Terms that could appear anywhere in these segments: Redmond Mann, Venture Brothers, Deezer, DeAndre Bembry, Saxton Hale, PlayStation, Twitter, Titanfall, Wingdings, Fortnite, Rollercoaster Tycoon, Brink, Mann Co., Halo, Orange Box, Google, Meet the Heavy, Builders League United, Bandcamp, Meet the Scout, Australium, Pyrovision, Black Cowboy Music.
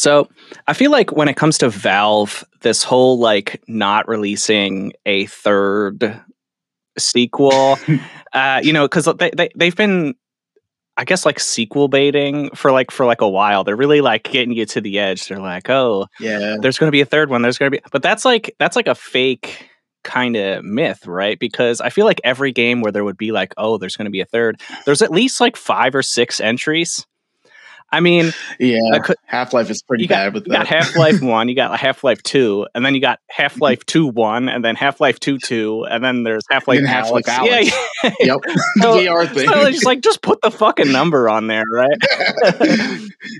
So I feel like when it comes to Valve, this whole like not releasing a third sequel, you know, because they've been, I guess, like sequel baiting for like a while. They're really like getting you to the edge. They're like, oh yeah, there's going to be a third one. There's going to be, but that's like a fake kind of myth, right? Because I feel like every game where there would be like, oh, there's going to be a third, there's at least like 5 or 6 entries. I mean, yeah, Half-Life is pretty bad with that. You got Half-Life 1, you got Half-Life 2, and then you got Half-Life 2-1, and then Half-Life 2-2, and then there's Half-Life Alex. Alex. Yeah, yeah. Yep. So, VR thing. So it's like, just put the fucking number on there, right?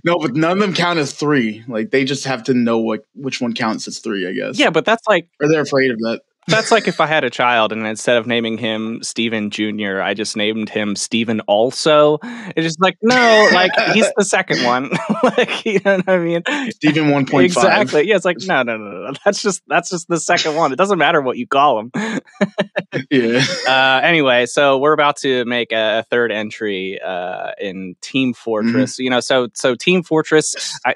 No, but none of them count as 3. Like, they just have to know which one counts as 3, I guess. Yeah, but that's like... Or they're afraid of that. That's like if I had a child and instead of naming him Steven Jr., I just named him Steven also. It's just like, no, like he's the second one. Like, you know what I mean? Steven 1.5. Exactly. Yeah, it's like, no. That's just the second one. It doesn't matter what you call him. Yeah. Anyway, so we're about to make a third entry in Team Fortress. Mm-hmm. You know, so Team Fortress, I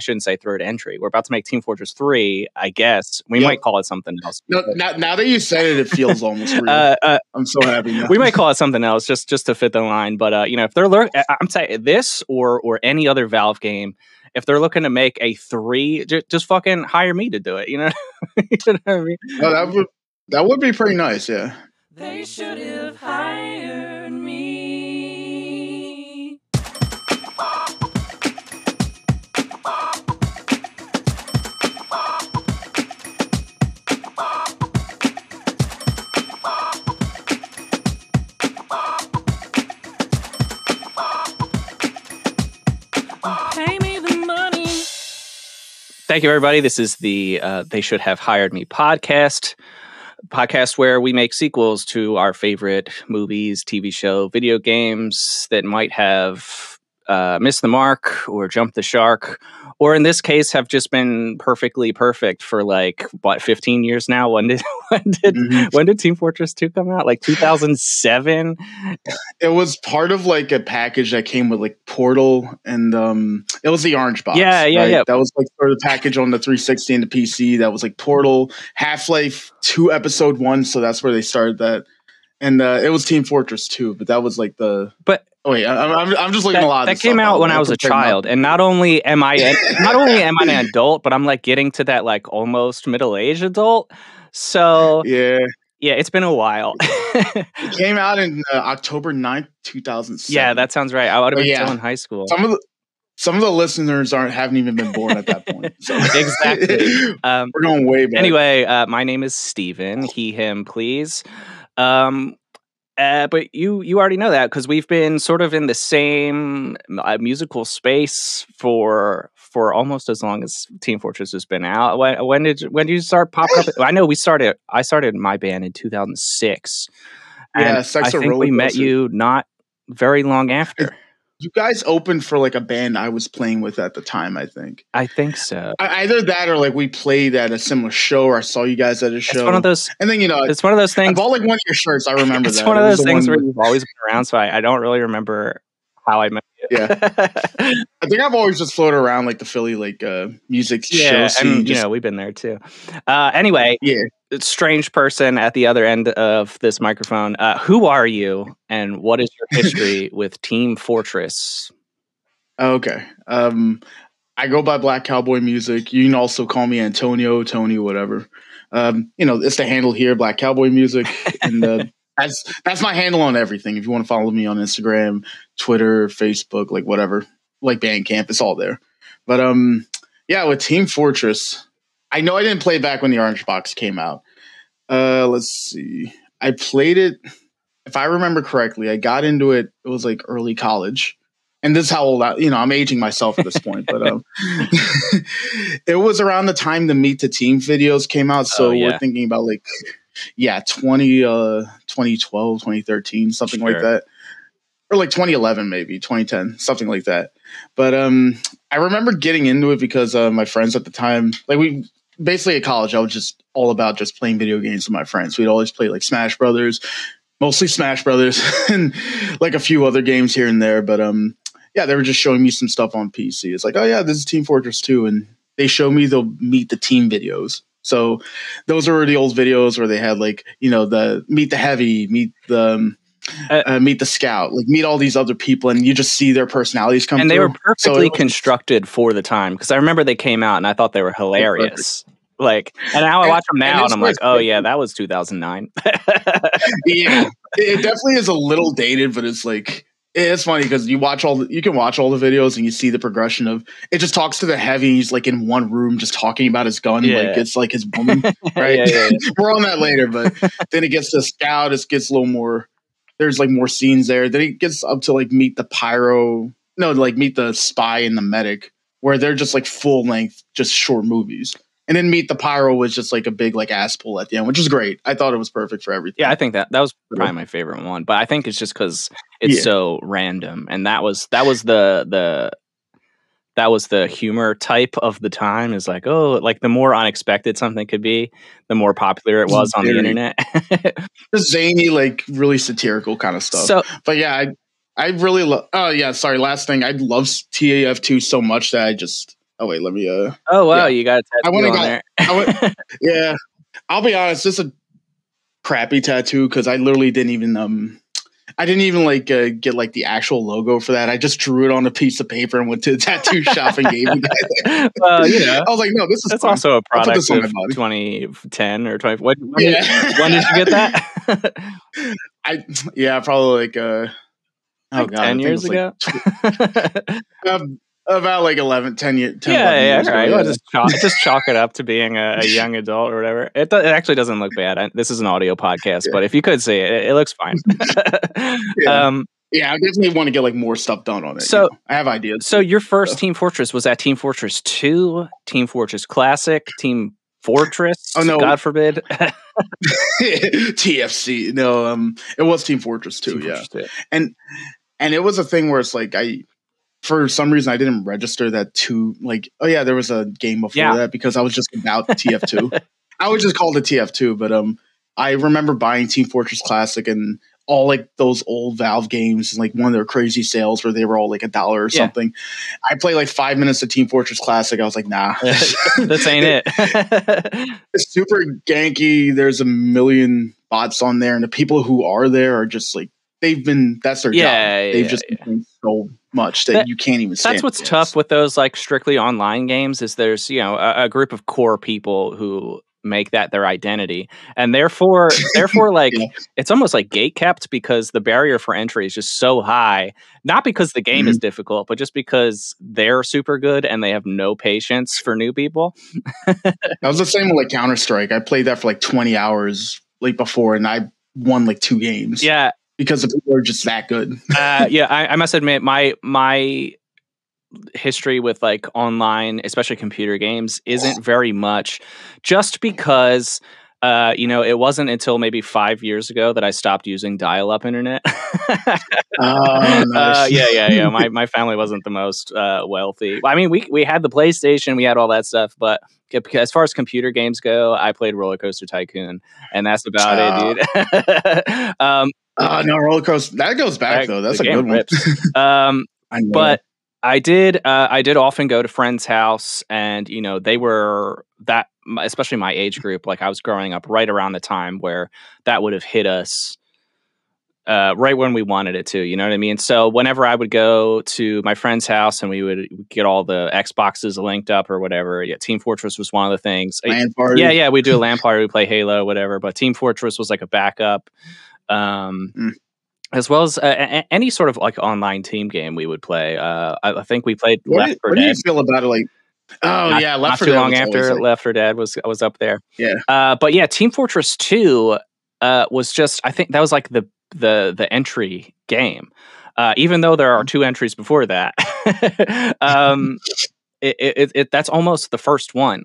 shouldn't say third entry. We're about to make Team Fortress 3, I guess. We might call it something else. No. Now that you said it, it feels almost real. I'm so happy now. We might call it something else just to fit the line. But, you know, if they're I'm saying this or any other Valve game, if they're looking to make a 3, just fucking hire me to do it. You know? You know what I mean? No, that would be pretty nice. Yeah. They should have hired me. Thank you, everybody. This is the They Should Have Hired Me podcast where we make sequels to our favorite movies, TV show, video games that might have missed the mark or jumped the shark, or in this case have just been perfectly perfect for like what, 15 years now. When did Team Fortress 2 come out? Like 2007. It was part of like a package that came with like Portal and it was the Orange Box. Yeah, right? Yeah. That was like sort of the package on the 360 and the PC. That was like Portal, Half-Life 2 Episode 1. So that's where they started that. And it was Team Fortress 2, but that was like the. But oh, wait, I'm just looking a lot. That came out when I was a child, and not only am I an adult, but I'm like getting to that like almost middle age adult. So yeah, it's been a while. It came out in October 9th, 2007. Yeah, that sounds right. I would have been still in high school. Some of the listeners haven't even been born at that point. So. Exactly. We're going way back. Anyway, my name is Steven. He, him, please. But you already know that because we've been sort of in the same musical space for almost as long as Team Fortress has been out. When did you start popping up? I know I started my band in 2006. Yeah, and I think we met you not very long after. You guys opened for like a band I was playing with at the time, I think. I think so. Either that or like we played at a similar show or I saw you guys at a show. It's one of those, and then, you know, it's one of those things. I bought like one of your shirts. I remember it's that. It's one of those things where you've always been around, so I don't really remember how I met you. Yeah. I think I've always just floated around like the Philly like music show scene. And, you know, we've been there too. Anyway, yeah. Strange person at the other end of this microphone. Who are you, and what is your history with Team Fortress? Okay, I go by Black Cowboy Music. You can also call me Antonio, Tony, whatever. You know, it's the handle here, Black Cowboy Music, and that's my handle on everything. If you want to follow me on Instagram, Twitter, Facebook, like whatever, like Bandcamp, it's all there. But yeah, with Team Fortress. I know I didn't play back when the Orange Box came out. Let's see. I played it, if I remember correctly, I got into it. It was like early college. And this is how old I, you know, I'm aging myself at this point. But it was around the time the Meet the Team videos came out. So we're thinking about like, 2012, 2013, something like that. Or like 2011, maybe 2010, something like that. But I remember getting into it because my friends at the time, like we basically at college, I was just all about just playing video games with my friends. We'd always play like Smash Brothers, mostly Smash Brothers, and like a few other games here and there. But yeah, they were just showing me some stuff on PC. It's like, oh yeah, this is Team Fortress 2, and they show me the Meet the Team videos. So those were the old videos where they had, like, you know, the Meet the Heavy, Meet the Scout, like meet all these other people, and you just see their personalities come through. And they were perfectly constructed for the time, because I remember they came out and I thought they were hilarious. Like, and now I watch them now and I'm like, oh yeah, that was 2009. Yeah, it definitely is a little dated, but it's like, it's funny because you can watch all the videos and you see the progression of it. Just talks to the Heavy. He's like in one room just talking about his gun, yeah. Like it's like his woman, right? Yeah. We're on that later, but then it gets to Scout. It gets a little more. There's like more scenes there. Then it gets up to like Meet the Pyro. No, like Meet the Spy and the Medic, where they're just like full length, just short movies. And then Meet the Pyro was just like a big like ass pull at the end, which is great. I thought it was perfect for everything. Yeah, I think that was probably my favorite one, but I think it's just because it's so random, and that was the humor type of the time. Is like, oh, like the more unexpected something could be, the more popular it was on the internet. Just zany, like really satirical kind of stuff. So, but yeah, I really love. Oh yeah, sorry. Last thing, I love TAF2 so much that I just. Oh wait, let me. Oh wow, yeah. You got a tattoo there. Yeah, I'll be honest, just a crappy tattoo because I literally didn't even get like the actual logo for that. I just drew it on a piece of paper and went to the tattoo shop and gave it. Well, you know, I was like, no, this is. That's fun. Also a product of 2010 or 20. When did you get that? Probably like like 10 years ago. Like, about like 10 years right. ago. Just chalk it up to being a young adult or whatever. It actually doesn't look bad. This is an audio podcast, but if you could see it, it looks fine. I definitely want to get like more stuff done on it. So you know? I have ideas. So your first Team Fortress, was that Team Fortress 2, Team Fortress Classic, Team Fortress? Oh no, God forbid. TFC. No, it was Team Fortress 2. And it was a thing where it's like for some reason, I didn't register that there was a game before that because I was just about TF2. I would just call it TF2, but I remember buying Team Fortress Classic and all like those old Valve games and like one of their crazy sales where they were all like $1 or something. I played like 5 minutes of Team Fortress Classic. I was like, nah. This ain't it. It's super ganky. There's a million bots on there, and the people who are there are just like, that's their job. They've just been doing so much that you can't even stand. That's what's tough with those like strictly online games is there's, you know, a group of core people who make that their identity, and therefore like it's almost like gate kept because the barrier for entry is just so high, not because the game is difficult, but just because they're super good and they have no patience for new people. That was the same with like Counter-Strike. I played that for like 20 hours like before, and I won like 2 games. Yeah. Because the people are just that good. I must admit, my history with like online, especially computer games, isn't very much. Just because, you know, it wasn't until maybe 5 years ago that I stopped using dial-up internet. Yeah. My family wasn't the most wealthy. I mean, we had the PlayStation, we had all that stuff, but as far as computer games go, I played Rollercoaster Tycoon, and that's about it, dude. No, Rollercoaster. That goes back though. That's a good one. But I did often go to friends' house, and you know they were that, especially my age group. Like I was growing up right around the time where that would have hit us, right when we wanted it to. You know what I mean? So whenever I would go to my friend's house, and we would get all the Xboxes linked up or whatever. Yeah, Team Fortress was one of the things. LAN party. Yeah. We do a LAN party. We play Halo, whatever. But Team Fortress was like a backup. As well as any sort of like online team game we would play. I think we played Left for Dead. What do you feel about it? Like, Left for Dead. Not too long after Left for Dead was up there. Yeah. But yeah, Team Fortress 2 was just, I think that was like the entry game. Even though there are 2 entries before that, that's almost the first one.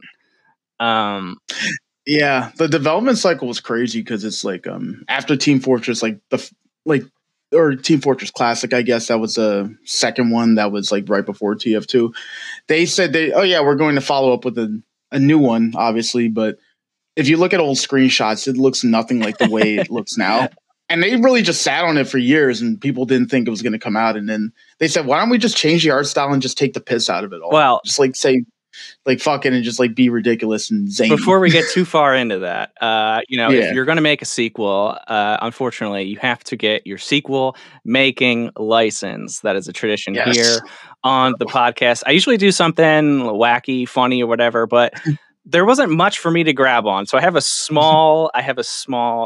Yeah, the development cycle was crazy because it's like after Team Fortress, like or Team Fortress Classic, I guess that was the second one that was like right before TF2. They said we're going to follow up with a new one, obviously, but if you look at old screenshots, it looks nothing like the way it looks now. And they really just sat on it for years, and people didn't think it was going to come out. And then they said, why don't we just change the art style and just take the piss out of it all? Well, just like say, like fucking, and just like be ridiculous and zany. Before we get too far into that, if you're going to make a sequel, unfortunately, you have to get your sequel making license. That is a tradition here on the podcast. I usually do something wacky, funny, or whatever, but there wasn't much for me to grab on, so I have a small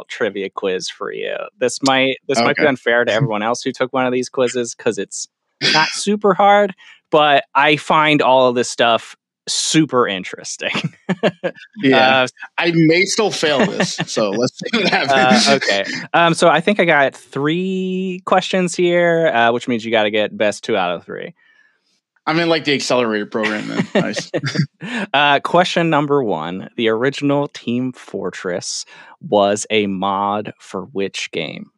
trivia quiz for you. This might be unfair to everyone else who took one of these quizzes because it's not super hard, but I find all of this stuff super interesting. I may still fail this, so let's see what happens. So I think I got 3 questions here, which means you got to get best 2 out of 3. I'm in like the accelerator program, man. Nice. Question number 1. The original Team Fortress was a mod for which game?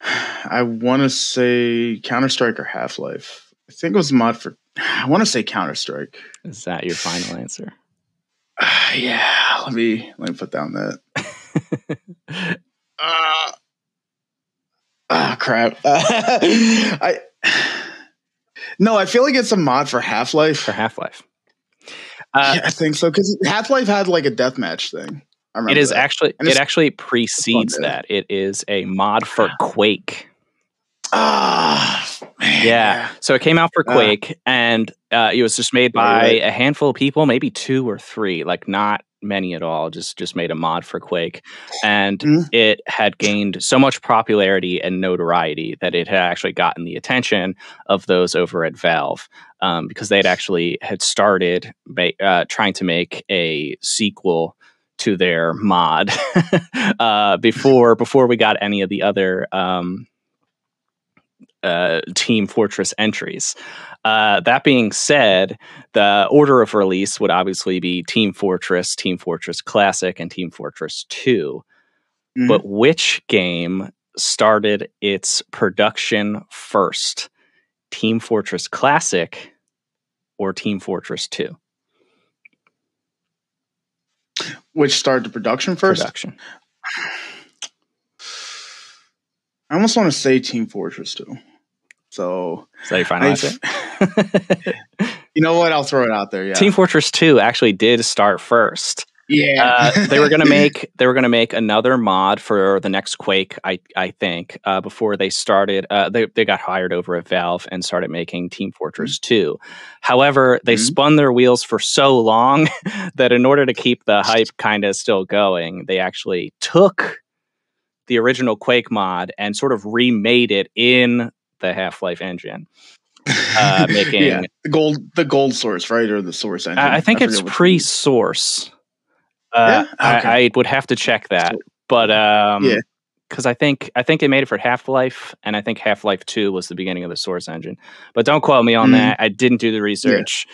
I want to say Counter-Strike or Half-Life. I think it was a mod for... I want to say Counter-Strike. Is that your final answer? Yeah. Let me put down that. Crap. No, I feel like it's a mod for Half-Life. For Half-Life. I think so, because Half-Life had like a deathmatch thing. I remember it actually precedes that. It is a mod for Quake. Yeah. So it came out for Quake, and it was just made by a handful of people, maybe 2 or 3, like not many at all, just made a mod for Quake, and it had gained so much popularity and notoriety that it had actually gotten the attention of those over at Valve, because they had started trying to make a sequel to their mod before we got any of the other Team Fortress entries. That being said, the order of release would obviously be Team Fortress, Team Fortress Classic, and Team Fortress 2. Mm-hmm. But which game started its production first? Team Fortress Classic or Team Fortress 2? Which started the production first? Production. I almost want to say Team Fortress 2. So, you find it? You know what? I'll throw it out there. Yeah. Team Fortress 2 actually did start first. Yeah. They were gonna make another mod for the next Quake, I think, before they started. They got hired over at Valve and started making Team Fortress 2. However, they spun their wheels for so long that in order to keep the hype kind of still going, they actually took the original Quake mod and sort of remade it in the Half-Life engine, making the gold source, right? Or the source engine. I think it's pre-source. I would have to check that, but because I think they made it for Half-Life, and I think Half-Life 2 was the beginning of the source engine. But don't quote me on that. I didn't do the research. Yeah.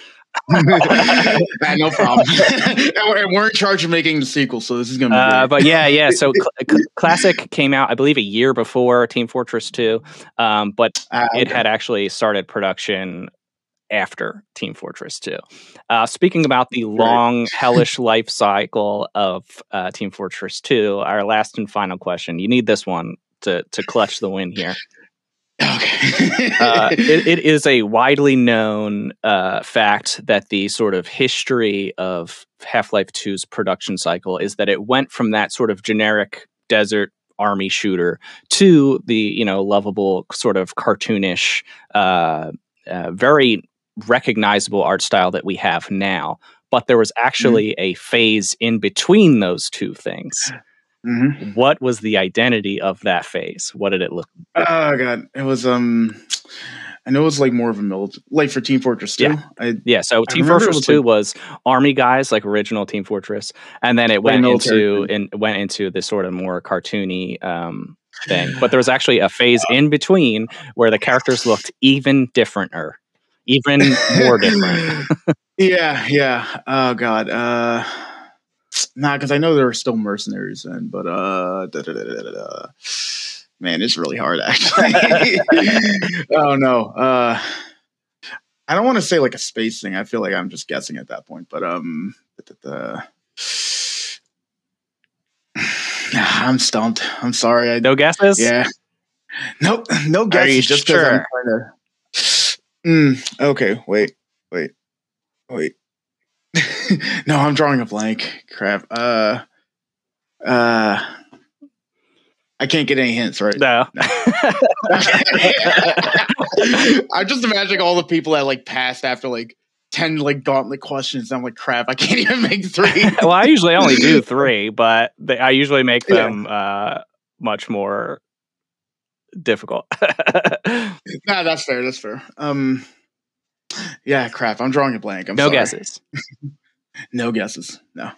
No problem. And we're in charge of making the sequel, so this is gonna be great. But so Classic came out, I believe, a year before Team Fortress 2, but it had actually started production after Team Fortress 2. Speaking about the long hellish life cycle of Team Fortress 2, our last and final question, you need this one to clutch the win here. Okay. It is a widely known fact that the sort of history of Half-Life 2's production cycle is that it went from that sort of generic desert army shooter to the, lovable sort of cartoonish, very recognizable art style that we have now. But there was actually a phase in between those two things. Mm-hmm. What was the identity of that phase? What did it look like? Oh god, it was I know it was like more of a militant, like for Team Fortress 2. So Team Fortress 2 was army guys, like original Team Fortress, and then it went into this sort of more cartoony thing. But there was actually a phase in between where the characters looked even differenter, even more different. Oh god. Nah, because I know there were still mercenaries then, but man, it's really hard actually. Oh no, I don't want to say like a space thing. I feel like I'm just guessing at that point, but I'm stumped. I'm sorry. No guesses? Yeah. Nope. No guesses. Are you just sure? Okay. Wait. No, I'm drawing a blank. Crap. I can't get any hints, right? No. I'm just imagining all the people that like passed after like 10 like gauntlet questions. And I'm like, crap, I can't even make three. Well, I usually only do three, but I usually make them much more difficult. Nah, that's fair. That's fair. Yeah, crap. I'm drawing a blank. No guesses. No guesses. No.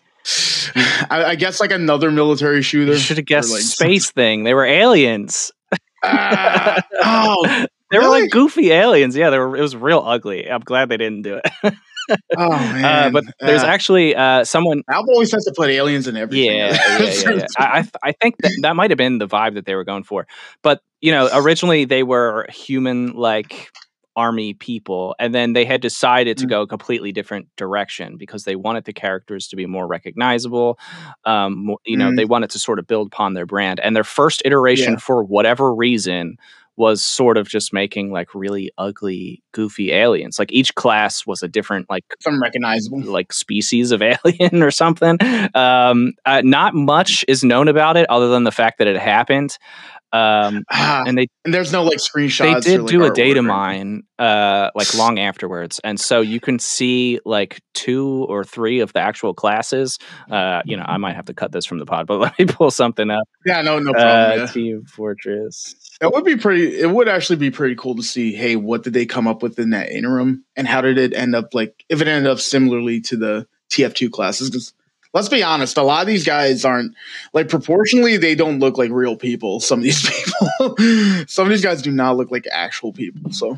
I guess like another military shooter. You should have guessed like space thing. They were aliens. They were like goofy aliens. Yeah, they were. It was real ugly. I'm glad they didn't do it. Oh man! But there's actually someone. I've always had to put aliens in everything. Yeah. I think that might have been the vibe that they were going for. But you know, originally they were human like army people, and then they had decided to go a completely different direction because they wanted the characters to be more recognizable. They wanted to sort of build upon their brand, and their first iteration for whatever reason was sort of just making like really ugly, goofy aliens. Like each class was a different like some recognizable like species of alien or something. Not much is known about it other than the fact that it happened. And there's no like screenshots. They did do a data mine like long afterwards, and so you can see like 2 or 3 of the actual classes. I might have to cut this from the pod, but let me pull something up. Yeah, no problem. Team Fortress. That would be pretty. It would actually be pretty cool to see. Hey, what did they come up with in that interim, and how did it end up? Like, if it ended up similarly to the TF2 classes, because let's be honest, a lot of these guys aren't like proportionally. They don't look like real people. Some of these guys do not look like actual people. So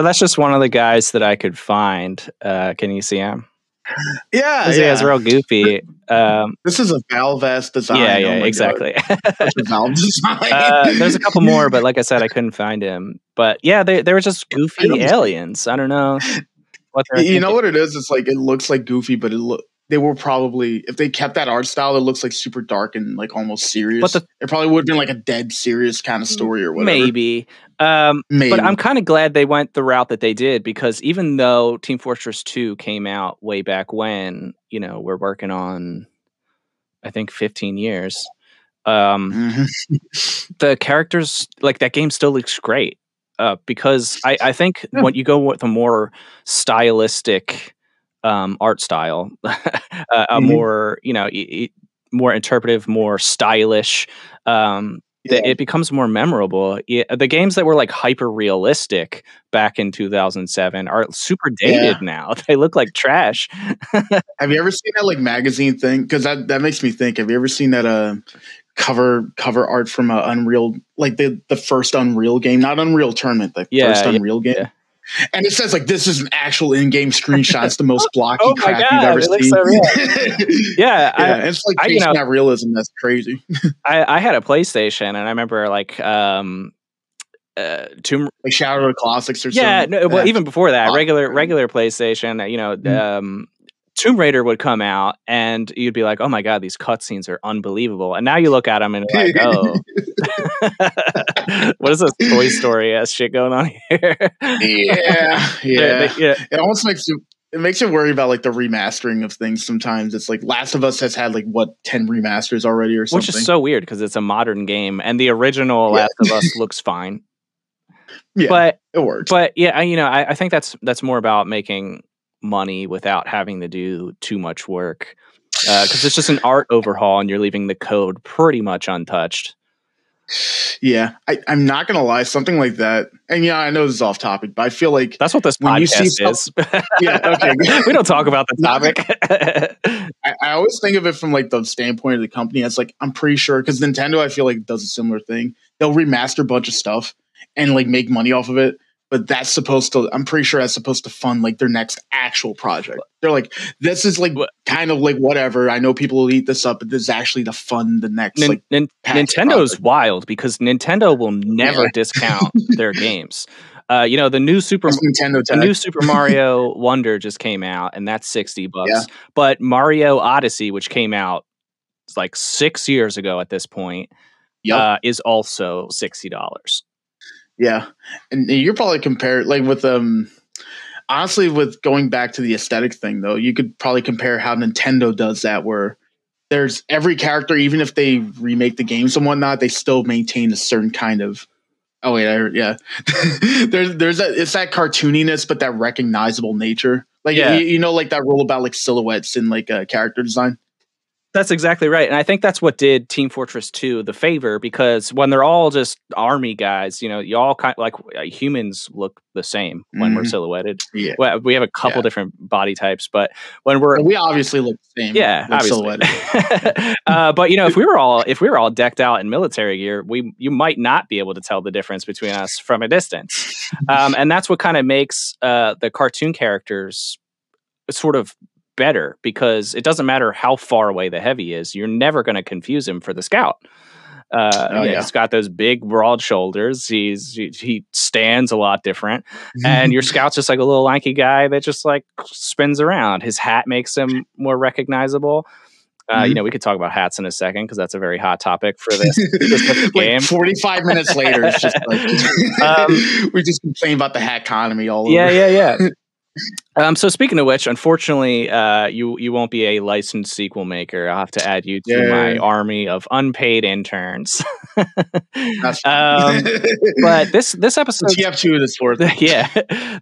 that's just one of the guys that I could find. Can you see him? Yeah, yeah, it's real goofy. This is a Valve-esque design. Yeah, exactly. Valve design. There's a couple more, but like I said, I couldn't find him. But yeah, they were just goofy aliens. I don't know. You know what it is? It's like it looks like goofy, but they were probably, if they kept that art style, it looks like super dark and like almost serious. But it probably would have been like a dead serious kind of story or whatever. Maybe. But I'm kind of glad they went the route that they did, because even though Team Fortress 2 came out way back when, you know, we're working on, I think, 15 years. The characters, like that game still looks great because I think when you go with a more stylistic art style, a more, you know, more interpretive, more stylish, it becomes more memorable. The games that were like hyper realistic back in 2007 are super dated now. They look like trash. Have you ever seen that like magazine thing? Because that makes me think. Have you ever seen that cover art from Unreal, like the first Unreal game, not Unreal Tournament, Unreal game? Yeah. And it says like this is an actual in-game screenshot. It's the most blocky crap you've ever seen. So it's like that realism. That's crazy. I had a PlayStation, and I remember like Shadow of the Colossus or something. Yeah, well, even before that, regular PlayStation. You know, Tomb Raider would come out, and you'd be like, "Oh my god, these cutscenes are unbelievable!" And now you look at them and you're like, "Oh, what is this Toy Story ass shit going on here?" It almost makes you. It makes you worry about like the remastering of things. Sometimes it's like Last of Us has had like 10 remasters already or something, which is so weird because it's a modern game, and the original Last of Us looks fine. Yeah, but it works. But yeah, I think that's more about making money without having to do too much work, because it's just an art overhaul and you're leaving the code pretty much untouched. I'm not gonna lie, something like that, and I know this is off topic, but I feel like that's what this podcast is. We don't talk about the topic. I always think of it from like the standpoint of the company. It's like, I'm pretty sure, because Nintendo, I feel like, does a similar thing. They'll remaster a bunch of stuff and like make money off of it. But I'm pretty sure that's supposed to fund like their next actual project. They're like, this is like kind of like whatever. I know people will eat this up, but this is actually to fund the next. Nintendo's project. Wild, because Nintendo will never discount their games. The new Super Mario Wonder just came out, and that's $60. Yeah. But Mario Odyssey, which came out like 6 years ago at this point, is also $60. Yeah. And you're probably compared like with, honestly, with going back to the aesthetic thing though, you could probably compare how Nintendo does that, where there's every character, even if they remake the games and whatnot, they still maintain a certain kind of, it's that cartooniness, but that recognizable nature. Like, you know, like that rule about like silhouettes and like character design. That's exactly right. And I think that's what did Team Fortress 2 the favor, because when they're all just army guys, you know, you all kind of like humans look the same when we're silhouetted. Yeah. Well, we have a couple different body types, but when we obviously look the same. Yeah, obviously. Silhouetted. But you know, if we were all decked out in military gear, you might not be able to tell the difference between us from a distance. And that's what kind of makes the cartoon characters sort of better, because it doesn't matter how far away the heavy is, you're never going to confuse him for the scout. He's got those big broad shoulders, he stands a lot different, and your scout's just like a little lanky guy that just like spins around. His hat makes him more recognizable. You know, we could talk about hats in a second, because that's a very hot topic for this game. 45 minutes later, it's just like we just complain about the hat economy all over. Yeah So speaking of which, unfortunately, you won't be a licensed sequel maker. I'll have to add you to my army of unpaid interns. But this episode, TF2 is worth it. Yeah,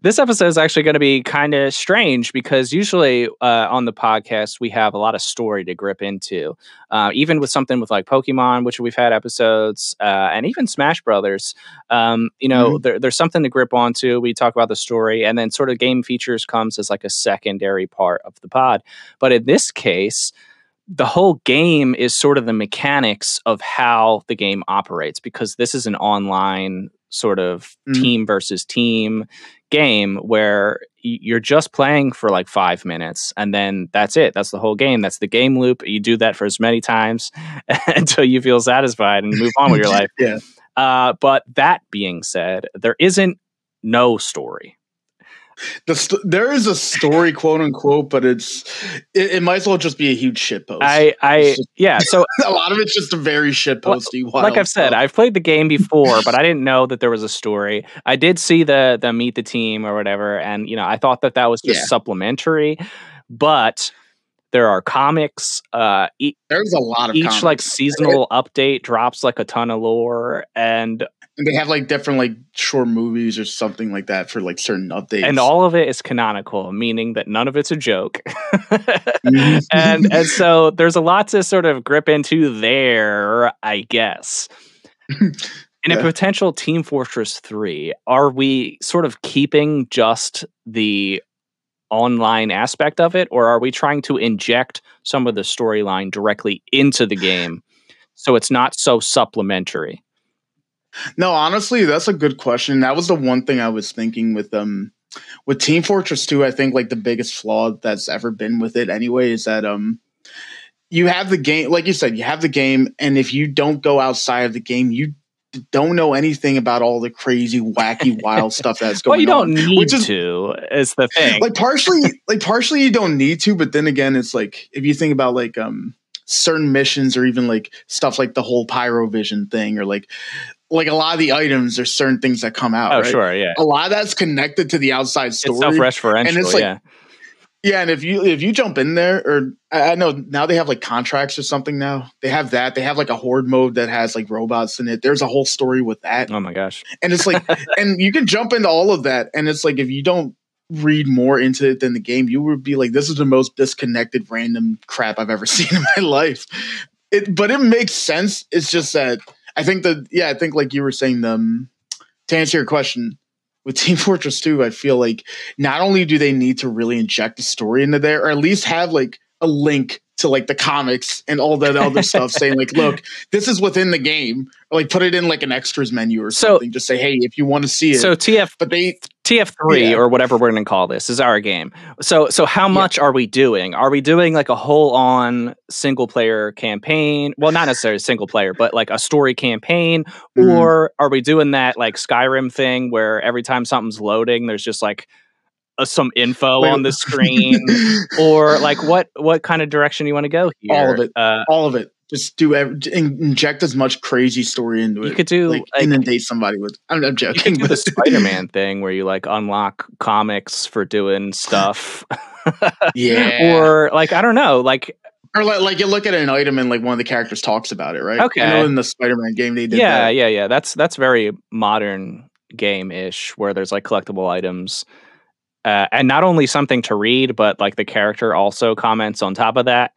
this episode is actually going to be kind of strange, because usually on the podcast we have a lot of story to grip into, even with something with like Pokemon, which we've had episodes, and even Smash Brothers. You know, there's something to grip onto. We talk about the story, and then sort of game features come as like a secondary part of the pod. But in this case, the whole game is sort of the mechanics of how the game operates, because this is an online sort of team versus team game where you're just playing for like 5 minutes, and then that's it. That's the whole game. That's the game loop. You do that for as many times until you feel satisfied and move on with your life. Yeah. But that being said, there isn't no story. There is a story, quote unquote, but it might as well just be a huge shitpost. So a lot of it's just a very shitposty. Like I've said, I've played the game before, but I didn't know that there was a story. I did see the Meet the Team or whatever, and you know, I thought that was just supplementary, but there are comics. There's a lot of comics. Like seasonal update drops like a ton of lore, and they have like different like short movies or something like that for like certain updates. And all of it is canonical, meaning that none of it's a joke. And so there's a lot to sort of grip into there, I guess. In a potential Team Fortress 3, are we sort of keeping just the online aspect of it, or are we trying to inject some of the storyline directly into the game so it's not so supplementary? No, honestly, that's a good question. That was the one thing I was thinking with Team Fortress 2. I think like the biggest flaw that's ever been with it anyway is that you have the game, like you said, you have the game, and if you don't go outside of the game, you don't know anything about all the crazy, wacky, wild stuff that's going on. Well, you don't need to, is the thing. Like partially you don't need to, but then again, it's like if you think about like certain missions, or even like stuff like the whole Pyrovision thing, or like a lot of the items, there's certain things that come out. Oh, right? Sure, yeah. A lot of that's connected to the outside story. It's self-referential, and it's like, yeah, and if you jump in there, or I know now they have like contracts or something now. They have that. They have like a horde mode that has like robots in it. There's a whole story with that. Oh my gosh. And it's like, and you can jump into all of that, and it's like if you don't read more into it than the game, you would be like, this is the most disconnected random crap I've ever seen in my life. But it makes sense. It's just that I think I think like you were saying, to answer your question, with Team Fortress 2, I feel like not only do they need to really inject the story into there, or at least have like a link to like the comics and all that other stuff, saying like, look, this is within the game, or like put it in like an extras menu or something. Just say, hey, if you want to see it. So TF3 or whatever we're going to call this is our game. So how much are we doing? Are we doing like a whole on single player campaign? Well, not necessarily single player, but like a story campaign, or are we doing that like Skyrim thing where every time something's loading, there's just like some info on the screen, or like what kind of direction you want to go here? All of it. All of it. Just do inject as much crazy story into it. You could do like inundate somebody with. I'm joking. You could do the Spider-Man thing where you like unlock comics for doing stuff. Yeah. Or like I don't know, like. Or like you look at an item and like one of the characters talks about it, right? Okay. I know in the Spider-Man game they did. Yeah, that. Yeah. That's very modern game-ish, where there's like collectible items, and not only something to read, but like the character also comments on top of that.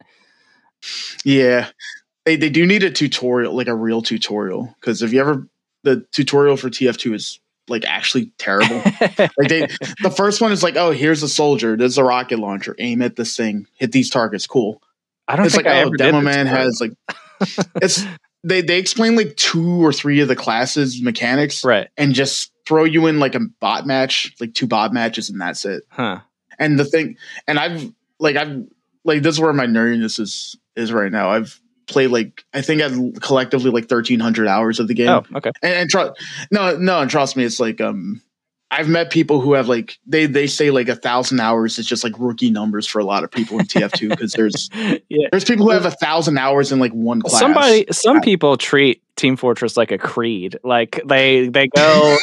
Yeah. They do need a tutorial, like a real tutorial, because if you ever the tutorial for TF2 is like actually terrible. Like the first one is like, oh, here's a soldier, there's a rocket launcher, aim at this thing, hit these targets, cool. I don't it's think like I ever Demo did Man has like it's they explain like 2 or 3 of the classes mechanics, right? And just throw you in like a bot match, like 2 bot matches, and that's it. Huh. And the thing, and I've this is where my nerdiness is right now. I've played like I think I've collectively like 1,300 hours of the game. Oh, okay. And trust me, it's like I've met people who have like they say like 1,000 hours is just like rookie numbers for a lot of people in TF2, because there's yeah. There's people who have 1,000 hours in like one class. Some people treat Team Fortress like a creed, like they go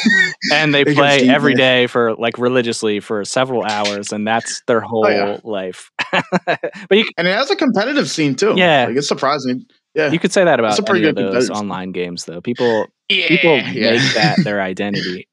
and they play every day for like religiously for several hours, and that's their whole life. But and it has a competitive scene too. Yeah, like, it's surprising. Yeah, you could say that about any of those online games, though. People make that their identity.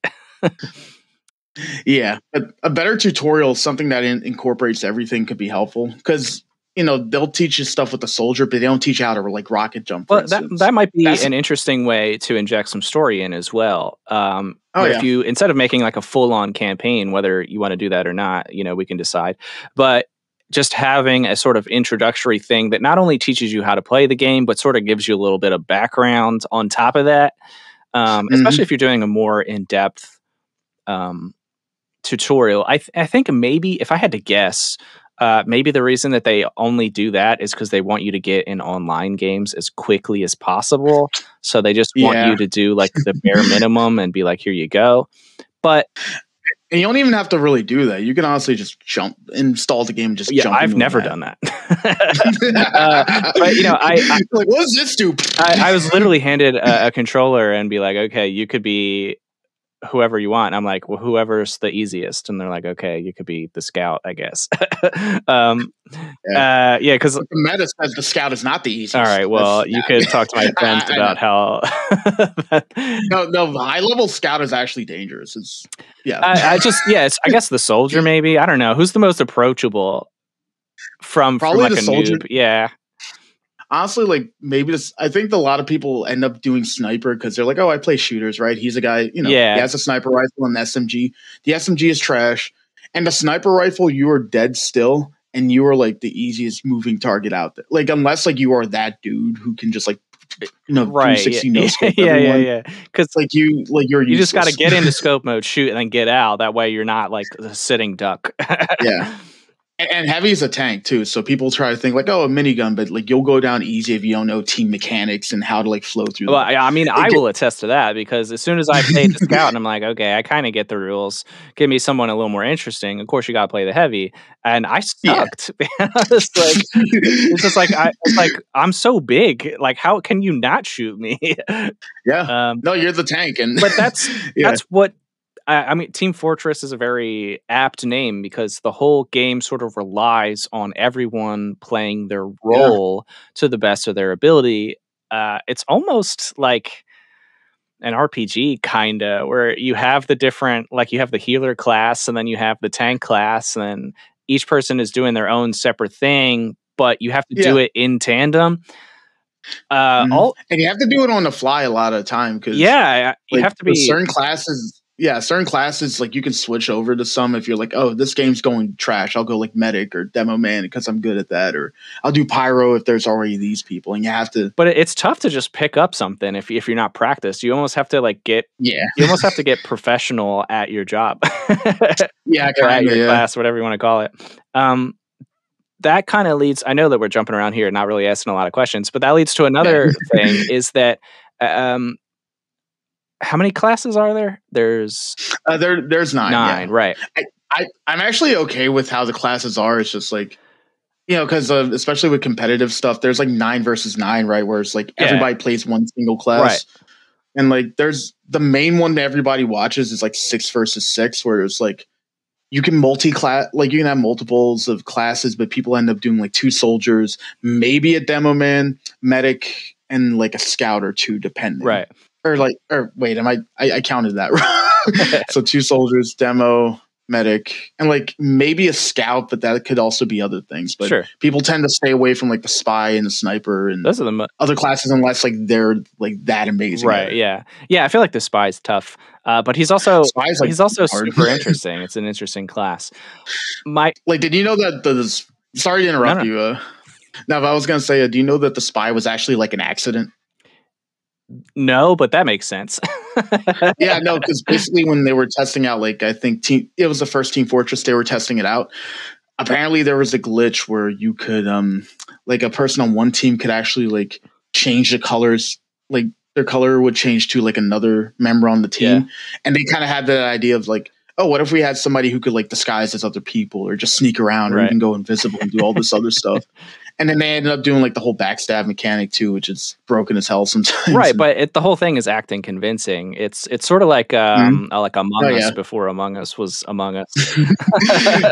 Yeah, a better tutorial, something that incorporates everything, could be helpful, because you know they'll teach you stuff with the soldier, but they don't teach you how to like rocket jump. Well, that might be an interesting way to inject some story in as well. If you instead of making like a full-on campaign, whether you want to do that or not, you know, we can decide. But just having a sort of introductory thing that not only teaches you how to play the game, but sort of gives you a little bit of background on top of that, especially if you're doing a more in-depth tutorial. I think maybe if I had to guess, maybe the reason that they only do that is because they want you to get in online games as quickly as possible. So they just want you to do like the bare minimum and be like, here you go. But and you don't even have to really do that. You can honestly just install the game. And just jump. I've never done that. But you know, I like, what is this do? I was literally handed a controller and be like, okay, you could be whoever you want. I'm like, well, whoever's the easiest, and they're like, okay, you could be the scout, I guess. Because the meta says the scout is not the easiest. All right, well, you could talk to my friends about how. No, high level scout is actually dangerous. It's I guess the soldier, maybe, I don't know who's the most approachable probably from like the soldier. Noob. Yeah. Honestly, like maybe this, I think a lot of people end up doing sniper because they're like, oh, I play shooters, right? He's a guy, you know, he has a sniper rifle and an SMG. The SMG is trash. And the sniper rifle, you are dead still, and you are like the easiest moving target out there. Like, unless like you are that dude who can just like, you know, 360 no scope. Yeah. Because like you just got to get into scope mode, shoot, and then get out. That way you're not like a sitting duck. Yeah. And heavy is a tank too, so people try to think like, oh, a minigun, but like you'll go down easy if you don't know team mechanics and how to like flow through. Well, I mean, I will attest to that, because as soon as I played the scout and I'm like, okay, I kind of get the rules. Give me someone a little more interesting. Of course, you got to play the heavy, and I sucked. Yeah. It's like I'm so big. Like, how can you not shoot me? Yeah. No, you're the tank, and but that's what. I mean, Team Fortress is a very apt name, because the whole game sort of relies on everyone playing their role to the best of their ability. It's almost like an RPG kind of, where you have the different, like you have the healer class, and then you have the tank class, and each person is doing their own separate thing, but you have to do it in tandem. And you have to do it on the fly a lot of the time. Cause you like, have to be certain classes. Yeah, certain classes, like, you can switch over to some if you're like, oh, this game's going trash. I'll go, like, Medic or Demo Man because I'm good at that. Or I'll do Pyro if there's already these people. And you have to... But it's tough to just pick up something if you're not practiced. You almost have to, like, get... Yeah. You almost have to get professional at your job. Or at your class, whatever you want to call it. That kind of leads... I know that we're jumping around here and not really asking a lot of questions, but that leads to another thing, is that... how many classes are there? There's 9. Right. I, I'm actually okay with how the classes are. It's just like, you know, because especially with competitive stuff, there's like 9 versus 9, right? Where it's like everybody plays one single class. Right. And like there's the main one that everybody watches is like 6 versus 6, where it's like you can multi-class, like you can have multiples of classes, but people end up doing like 2 soldiers, maybe a demo man, medic, and like a scout or 2, depending. Right. Or like, or wait, I counted that wrong. So 2 soldiers, demo, medic, and like maybe a scout, but that could also be other things. But sure, people tend to stay away from like the spy and the sniper and those are the other classes unless like they're like that amazing, right? Yeah I feel like the spy's tough, but he's also super interesting. It's an interesting class. Did you know that sorry to interrupt you now, but I was gonna say, do you know that the spy was actually like an accident? No, but that makes sense. Yeah, no, because basically when they were testing out, like I think it was the first Team Fortress, they were testing it out. Apparently there was a glitch where you could like a person on one team could actually like change the colors, like their color would change to like another member on the team. Yeah. And they kind of had that idea of like, oh, what if we had somebody who could like disguise as other people or just sneak around, right, or even go invisible and do all this other stuff. And then they ended up doing like the whole backstab mechanic too, which is broken as hell sometimes. Right, but the whole thing is acting convincing. It's sort of like like Among Us before Among Us was Among Us.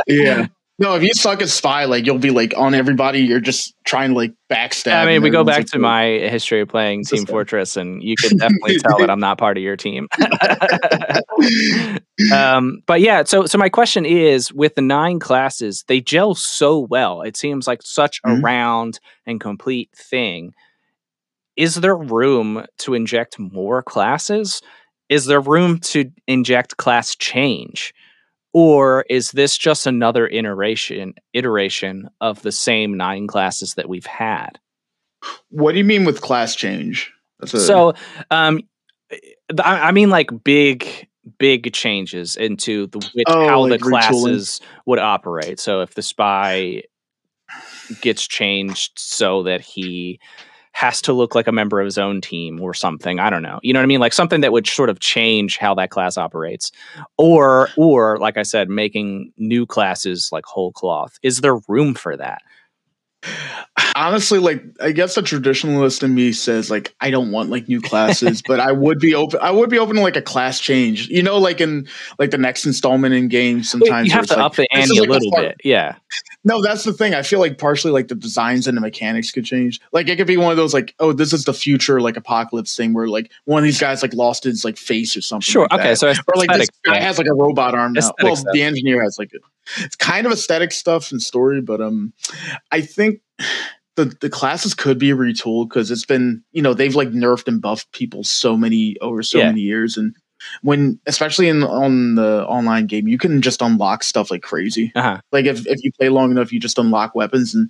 Yeah. No, if you suck at spy, like you'll be like on everybody. You're just trying to like backstab. I mean, we go back to my history of playing Team Fortress, and you can definitely tell that I'm not part of your team. But yeah, so my question is, with the 9 classes, they gel so well. It seems like such a round and complete thing. Is there room to inject more classes? Is there room to inject class change? Or is this just another iteration of the same 9 classes that we've had? What do you mean with class change? I mean like big changes into how like the classes would operate. So if the spy gets changed so that he has to look like a member of his own team or something. I don't know. You know what I mean? Like something that would sort of change how that class operates, or like I said, making new classes like whole cloth. Is there room for that? Honestly, like I guess the traditionalist in me says like I don't want like new classes, but I would be open to like a class change. You know, like in like the next installment in games, sometimes you have to up the ante a little bit. Yeah. No, that's the thing. I feel like partially like the designs and the mechanics could change. Like it could be one of those like, oh, this is the future like apocalypse thing where like one of these guys like lost his like face or something. Sure. Like okay. That. So or like this guy has like a robot arm now. Well, the engineer has like it's kind of aesthetic stuff and story, but I think the classes could be retooled because it's been, you know, they've like nerfed and buffed people over so many years, and when especially on the online game, you can just unlock stuff like crazy. Uh-huh. Like if you play long enough, you just unlock weapons, and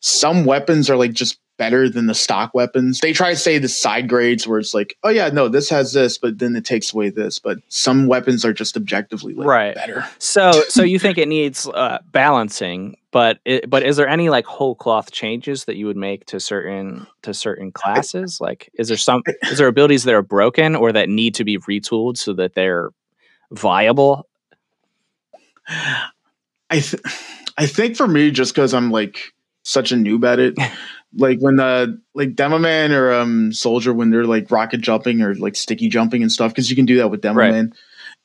some weapons are like just better than the stock weapons. They try to say the side grades where it's like, oh yeah, no, this has this, but then it takes away this. But some weapons are just objectively like better. So you think it needs balancing, but is there any like whole cloth changes that you would make to certain classes? Like, is there abilities that are broken or that need to be retooled so that they're viable? I think for me, just because I'm like such a noob at it. Like when the like Demo Man or Soldier, when they're like rocket jumping or like sticky jumping and stuff, because you can do that with Demo Man.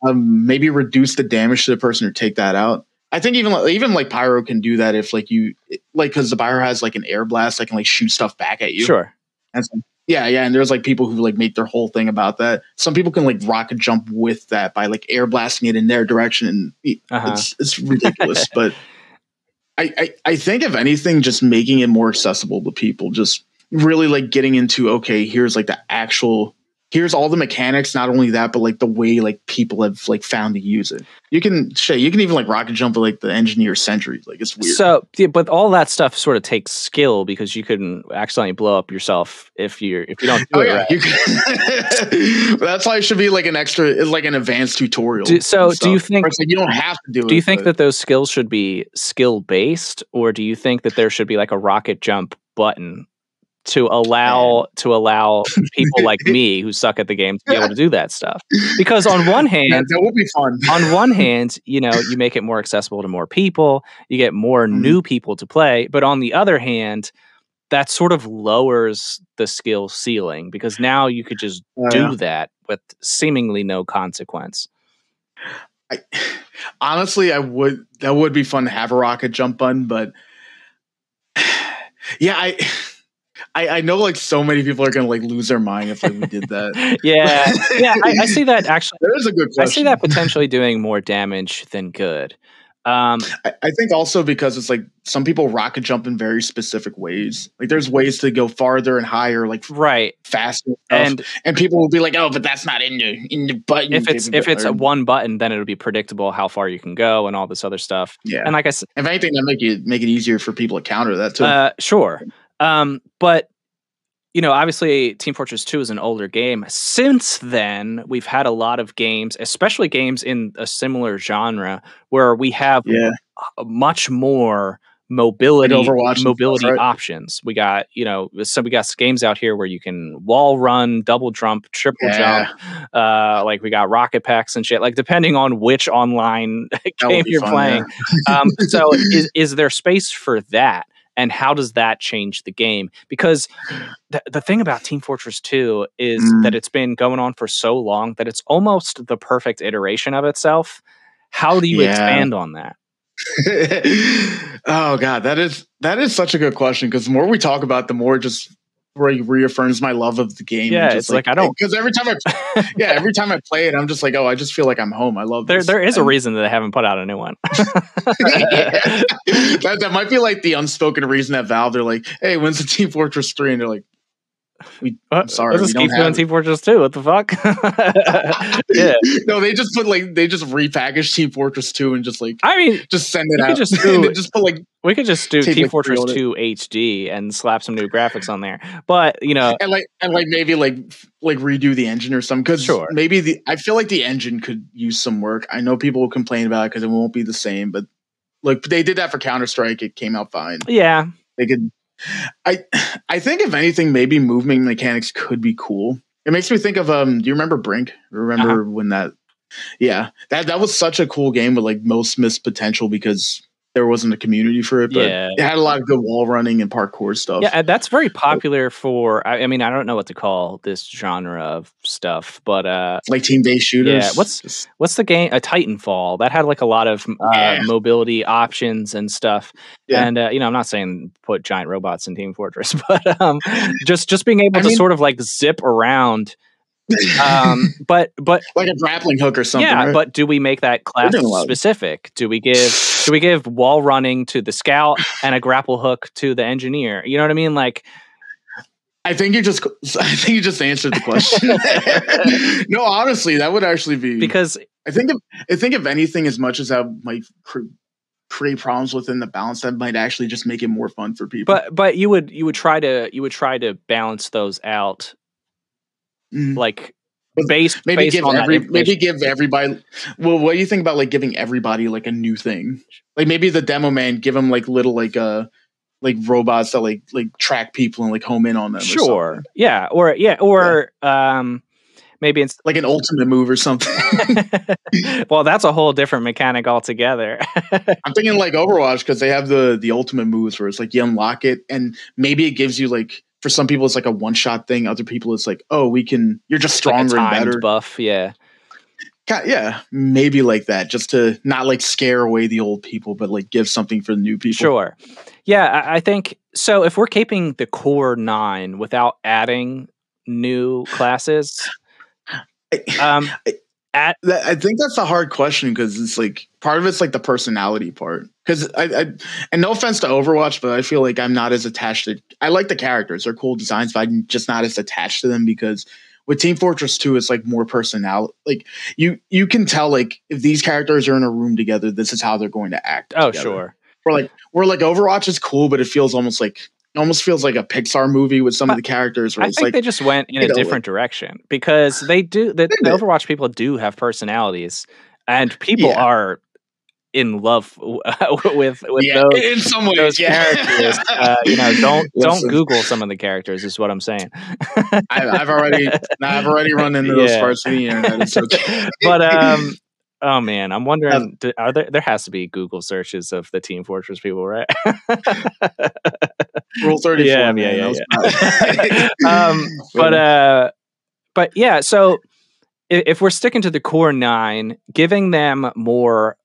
Maybe reduce the damage to the person or take that out. I think even like Pyro can do that if like you like, because the Pyro has like an air blast that can like shoot stuff back at you. Sure. And so, yeah, and there's like people who like make their whole thing about that. Some people can like rocket jump with that by like air blasting it in their direction, and it's ridiculous, but. I think if anything, just making it more accessible to people, just really like getting into, okay, here's like the actual, here's all the mechanics, not only that, but like the way like people have like found to use it. You can even like rocket jump with like the engineer sentry. Like it's weird. So, yeah, but all that stuff sort of takes skill because you couldn't accidentally blow up yourself if you don't do it right. That's why it should be like an extra, it's like an advanced tutorial. Do you think, like, you don't have to do it? Do you think that those skills should be skill based, or do you think that there should be like a rocket jump button to allow people like me who suck at the game to be able to do that stuff. Because on one hand, that would be fun. On one hand, you know, you make it more accessible to more people, you get more new people to play, but on the other hand, that sort of lowers the skill ceiling because now you could just do that with seemingly no consequence. Honestly, that would be fun to have a rocket jump button, but yeah, I know like so many people are going to like lose their mind if like, we did that. Yeah. Yeah. I see that actually. There's a good question. I see that potentially doing more damage than good. I think also because it's like some people rocket jump in very specific ways. Like there's ways to go farther and higher, like right, faster, and people will be like, "Oh, but that's not in the button." If it's a one button, then it'll be predictable how far you can go and all this other stuff. Yeah, and like I said, if anything, that make it easier for people to counter that too. Sure, but you know, obviously, Team Fortress 2 is an older game. Since then, we've had a lot of games, especially games in a similar genre, where we have much more mobility right. options. We got, you know, so we got games out here where you can wall run, double jump, triple jump. Like we got rocket packs and shit. Like depending on which online game you're playing. Yeah. So is there space for that? And how does that change the game? Because the thing about Team Fortress 2 is that it's been going on for so long that it's almost the perfect iteration of itself. How do you expand on that? Oh God, that is such a good question. Because the more we talk about it, the more it just reaffirms my love of the game. Yeah, just it's like I don't because every time I play it, I'm just like, oh, I just feel like I'm home. I love this. There is a reason that they haven't put out a new one. That might be like the unspoken reason that Valve, they're like, hey, when's the Team Fortress 3? And they're like, I'm sorry, let's keep doing Team Fortress 2. What the fuck? Yeah. No, they just put like they just repackaged Team Fortress 2 and just like just send it out. Just put like we could just do Team Fortress 2 HD and slap some new graphics on there. But you know, and like maybe like redo the engine or something. Because maybe I feel like the engine could use some work. I know people will complain about it because it won't be the same. But like they did that for Counter-Strike, it came out fine. Yeah, they could. I think if anything, maybe movement mechanics could be cool. It makes me think of do you remember Brink? Remember when that? Yeah, that was such a cool game with like most missed potential because there wasn't a community for it. But it had a lot of good wall running and parkour stuff. Yeah, that's very popular for. I mean, I don't know what to call this genre of stuff, but like team-based shooters. Yeah, what's the game? A Titanfall that had like a lot of mobility options and stuff. Yeah. And you know, I'm not saying put giant robots in Team Fortress, but just being able to sort of like zip around. But like a grappling hook or something. Yeah, right? But do we make that class specific? Do we give wall running to the scout and a grapple hook to the engineer? You know what I mean? Like, I think you just answered the question. No, honestly, that would actually be because I think if anything, as much as that might create problems within the balance, that might actually just make it more fun for people. But you would try to balance those out. Like give everybody. Well, what do you think about like giving everybody like a new thing? Like maybe the demo man, give them like little like robots that like track people and like home in on them. Sure. Or yeah. Maybe it's like an ultimate move or something. Well, that's a whole different mechanic altogether. I'm thinking like Overwatch because they have the ultimate moves where it's like you unlock it and maybe it gives you like. For some people, it's like a one-shot thing. Other people, it's like, oh, you're just stronger like and better. Buff, yeah. God, yeah, maybe like that, just to not like scare away the old people, but like give something for the new people. Sure. Yeah, I think so. If we're keeping the core 9 without adding new classes, I think that's a hard question because it's like part of it's like the personality part. Because and no offense to Overwatch, but I feel like I'm not as attached to. I like the characters; they're cool designs, but I'm just not as attached to them because with Team Fortress 2, it's like more personality. Like you can tell like if these characters are in a room together, this is how they're going to act. Oh, together. Sure. We're like Overwatch is cool, but it feels almost like. It almost feels like a Pixar movie with some of the characters. Where I think they just went in a different direction because the Overwatch people do have personalities and people are in love with those characters. Don't Google some of the characters is what I'm saying. I've already run into those parts of the internet. But oh man, I'm wondering, are there has to be Google searches of the Team Fortress people, right? Rule 34. But yeah, so if we're sticking to the core 9, giving them more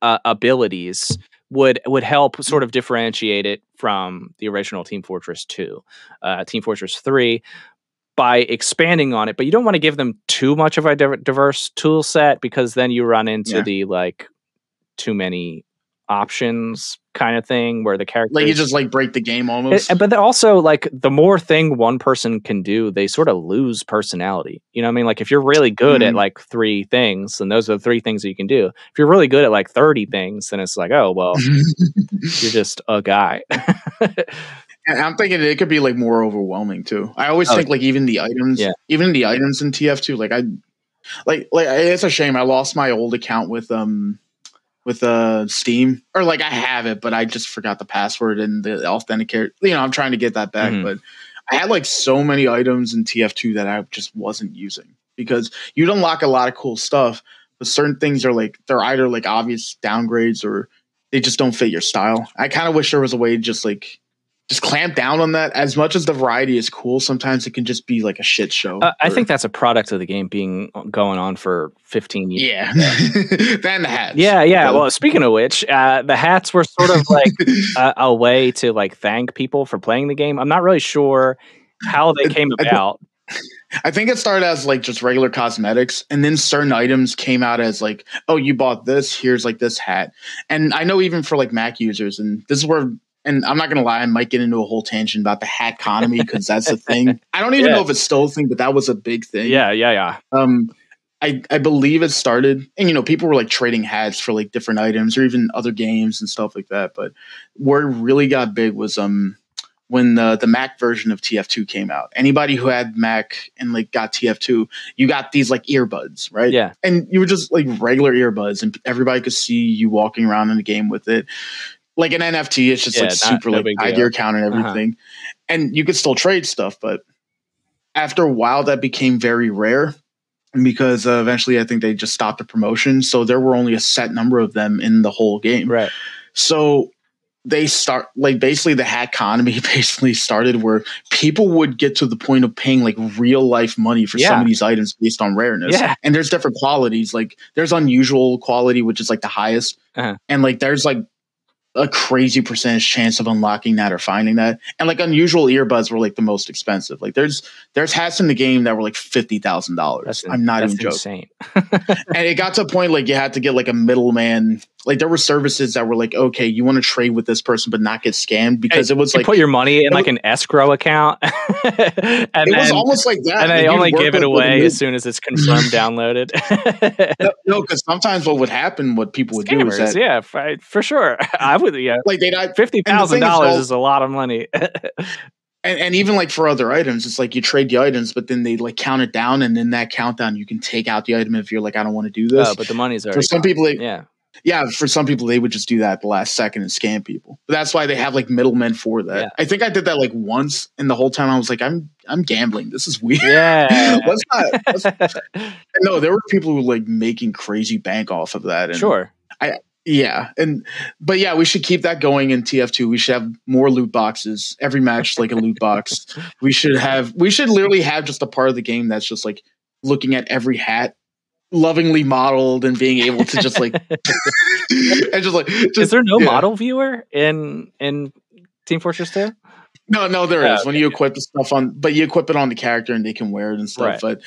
abilities would help sort of differentiate it from the original Team Fortress 2, Team Fortress 3, by expanding on it. But you don't want to give them too much of a diverse tool set, because then you run into the like too many options kind of thing where the characters like, you just like break the game almost. But also like the more thing one person can do, they sort of lose personality. You know what I mean? Like if you're really good at like 3 things, and those are the 3 things that you can do. If you're really good at like 30 things, then it's like, oh well, you're just a guy. And I'm thinking it could be like more overwhelming too. I always think like even the items in TF2, like it's a shame I lost my old account with Steam, or like I have it, but I just forgot the password and the authenticator. You know, I'm trying to get that back, but I had like so many items in TF2 that I just wasn't using, because you'd unlock a lot of cool stuff, but certain things are like, they're either like obvious downgrades or they just don't fit your style. I kind of wish there was a way to just clamp down on that. As much as the variety is cool, sometimes it can just be like a shit show. I think that's a product of the game being going on for 15 years. Yeah. Then the hats. Yeah. Well, speaking of which, the hats were sort of like a way to like thank people for playing the game. I'm not really sure how they came about. I think it started as like just regular cosmetics, and then certain items came out as like, oh, you bought this, here's like this hat. And I know even for like Mac users, and this is where, and I'm not going to lie, I might get into a whole tangent about the hat economy, because that's a thing. I don't even know if it's still a thing, but that was a big thing. Yeah. I believe it started, and you know, people were like trading hats for like different items or even other games and stuff like that. But where it really got big was when the Mac version of TF2 came out. Anybody who had Mac and like got TF2, you got these like earbuds, right? Yeah. And you were just like regular earbuds, and everybody could see you walking around in the game with it. Like an NFT, it's just tied to your account and everything. And you could still trade stuff, but after a while that became very rare, because eventually I think they just stopped the promotion. So there were only a set number of them in the whole game. Right. So they start like basically the hat economy basically started where people would get to the point of paying like real life money for some of these items based on rareness. Yeah. And there's different qualities. Like there's unusual quality, which is like the highest. And like there's like a crazy percentage chance of unlocking that or finding that. And like unusual earbuds were like the most expensive. Like there's hats in the game that were like $50,000. I'm not even joking. And it got to a point like you had to get like a middleman. Like there were services that were like, okay, you want to trade with this person but not get scammed, because it was like, you put your money in like an escrow account. And it was almost like that. And they only give it away as soon as it's confirmed downloaded. No, because sometimes what would happen, what people would do is that, for sure. I would, like they died. $50,000 is a lot of money. And even like for other items, it's like you trade the items, but then they like count it down, and then that countdown you can take out the item if you're like, I don't want to do this. But the money's already. For some people, for some people they would just do that at the last second and scam people. But that's why they have like middlemen for that. Yeah. I think I did that like once, and the whole time I was like, I'm gambling. This is weird. Yeah. No, there were people who were like making crazy bank off of that. And we should keep that going in TF2. We should have more loot boxes. Every match, like a loot box. We should literally have just a part of the game that's just like looking at every hat, lovingly modeled, and being able to just like and just like. Is there no model viewer in Team Fortress 2? No, there is. When you equip the stuff on, but you equip it on the character and they can wear it and stuff. Right. But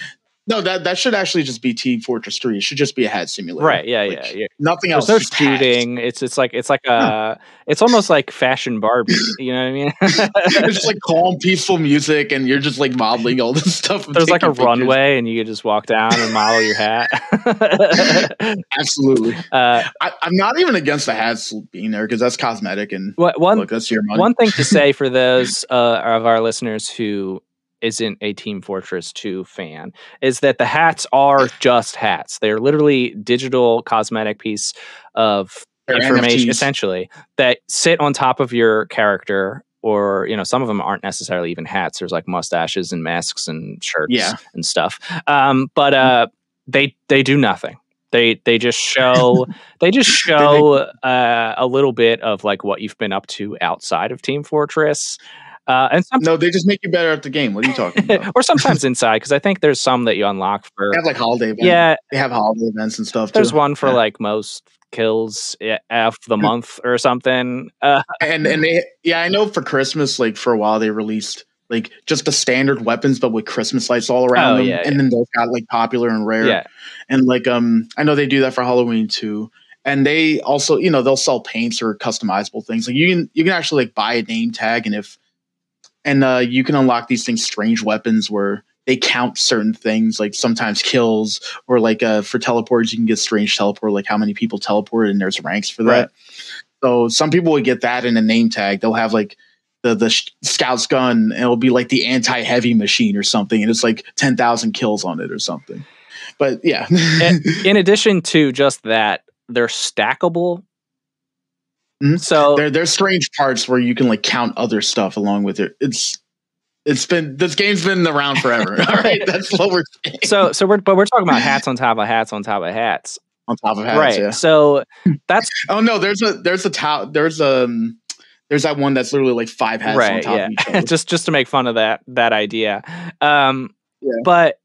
no, that should actually just be Team Fortress 3. It should just be a hat simulator. Right, yeah. Nothing else. There's no shooting. It's almost like Fashion Barbie, you know what I mean? It's just like calm, peaceful music, and you're just like modeling all this stuff. There's like a runway, and you can just walk down and model your hat. Absolutely. I'm not even against the hats being there, because that's cosmetic, and that's your money. One thing to say for those of our listeners who isn't a Team Fortress 2 fan is that the hats are just hats. They're literally digital cosmetic piece of information, NFTs. Essentially, that sit on top of your character. Or, you know, some of them aren't necessarily even hats. There's like mustaches and masks and shirts and stuff. But they do nothing. They just show a little bit of like what you've been up to outside of Team Fortress. They just make you better at the game. What are you talking about? Or sometimes inside, because I think there's some that you unlock for. They have like holiday events. Yeah, they have holiday events and stuff. There's one for like most kills after the month or something. And I know for Christmas, like for a while they released like just the standard weapons, but with Christmas lights all around them. Yeah. And then those got like popular and rare. Yeah. And like I know they do that for Halloween too. And they also, you know, they'll sell paints or customizable things. Like you can actually like buy a name tag and you can unlock these things, strange weapons where they count certain things, like sometimes kills or like for teleports, you can get strange teleport, like how many people teleport, and there's ranks for that. Right. So some people would get that in a name tag. They'll have like the scout's gun, and it'll be like the anti-heavy machine or something, and it's like 10,000 kills on it or something. But yeah. In addition to just that, they're stackable. Mm-hmm. So there's strange parts where you can like count other stuff along with it. This game's been around forever. All right, that's what we're saying. So we're talking about hats on top of hats on top of hats on top of hats, right? Yeah. So that's there's that one that's literally like five hats on top of each other. just to make fun of that idea. But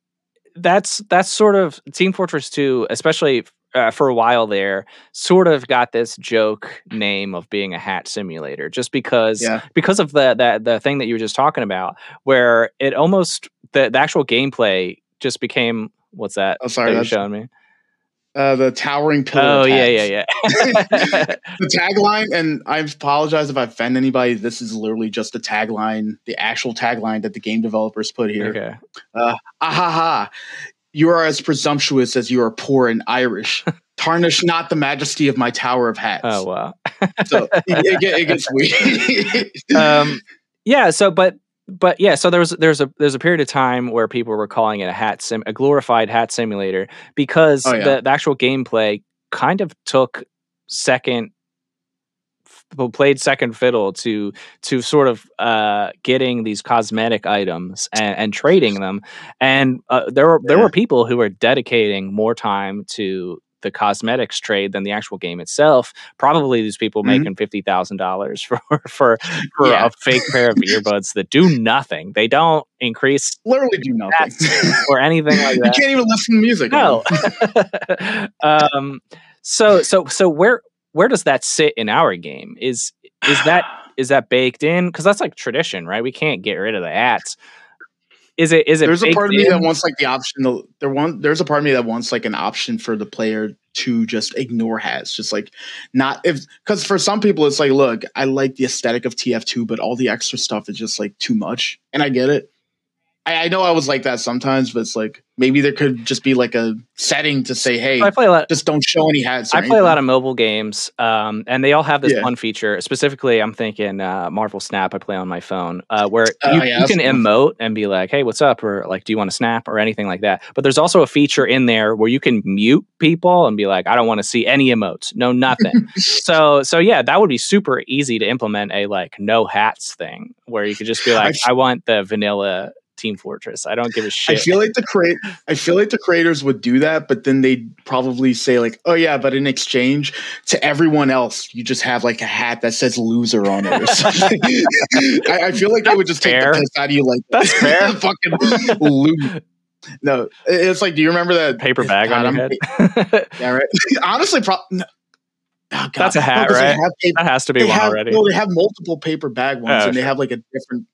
that's sort of Team Fortress 2, especially. For a while there, sort of got this joke name of being a hat simulator, just because of the thing that you were just talking about, where it almost the actual gameplay just became what's that? Oh, sorry, that you're showing me. The towering pillar. Oh, yeah. The tagline, and I apologize if I offend anybody. This is literally just the tagline, the actual tagline that the game developers put here. Okay. Ahaha. You are as presumptuous as you are poor and Irish. Tarnish not the majesty of my tower of hats. Oh, wow. So it gets weird. So there's a period of time where people were calling it a glorified hat simulator because the actual gameplay kind of took played second fiddle to sort of getting these cosmetic items and trading them, and there were people who were dedicating more time to the cosmetics trade than the actual game itself. Probably these people making $50,000 for a fake pair of earbuds that do nothing. They don't increase, literally do nothing or anything like that. You can't even listen to music. No. So where does that sit in our game? Is that baked in? Because that's like tradition, right? We can't get rid of the hats. Is it? There's a part of me that wants like the option. There's a part of me that wants like an option for the player to just ignore hats, just like not if because for some people it's like, look, I like the aesthetic of TF2, but all the extra stuff is just like too much, and I get it. I know I was like that sometimes, but it's like maybe there could just be like a setting to say, hey, just don't show any hats. I play a lot of mobile games, and they all have this one feature. Specifically, I'm thinking Marvel Snap I play on my phone, where you can emote and be like, hey, what's up? Or like, do you want to snap or anything like that? But there's also a feature in there where you can mute people and be like, I don't want to see any emotes. No, nothing. so, that would be super easy to implement a like no hats thing where you could just be like, I want the vanilla Team Fortress. I don't give a shit. I feel like the creators would do that, but then they'd probably say like, oh yeah, but in exchange to everyone else, you just have like a hat that says loser on it or something. I feel like they would just take the piss out of you like that's fair. Fucking loser. No, it's like, do you remember that paper bag on your head? Yeah, right. Honestly, probably. No. Oh, that's a hat, right? That has to be one already. No, they have multiple paper bag ones, and they have like a different.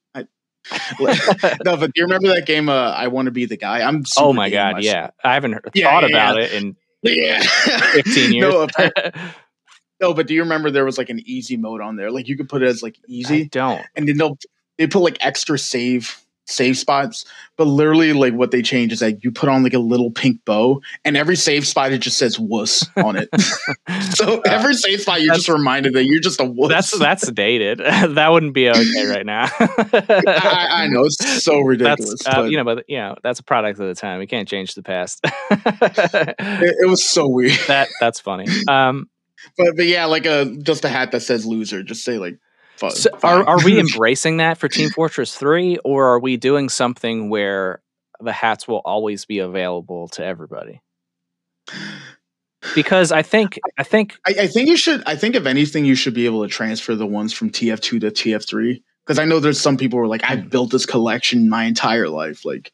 No, but do you remember that game? I want to be the guy. I'm. Oh my god! Myself. Yeah, I haven't thought about it in 15 years. No, but do you remember there was like an easy mode on there? Like you could put it as like easy. I don't. And then they put like extra save save spots, but literally like what they change is that like, you put on like a little pink bow and every save spot it just says wuss on it. So every save spot you're just reminded that you're just a wuss. That's dated. That wouldn't be okay right now. I know, it's so ridiculous. But, you know, but you know, that's a product of the time. We can't change the past. It was so weird. That's funny. But yeah, like just a hat that says loser, just say like so are we embracing that for Team Fortress 3, or are we doing something where the hats will always be available to everybody? Because I think you should. I think if anything, you should be able to transfer the ones from TF2 to TF3. Because I know there's some people who are like, I've built this collection my entire life. Like,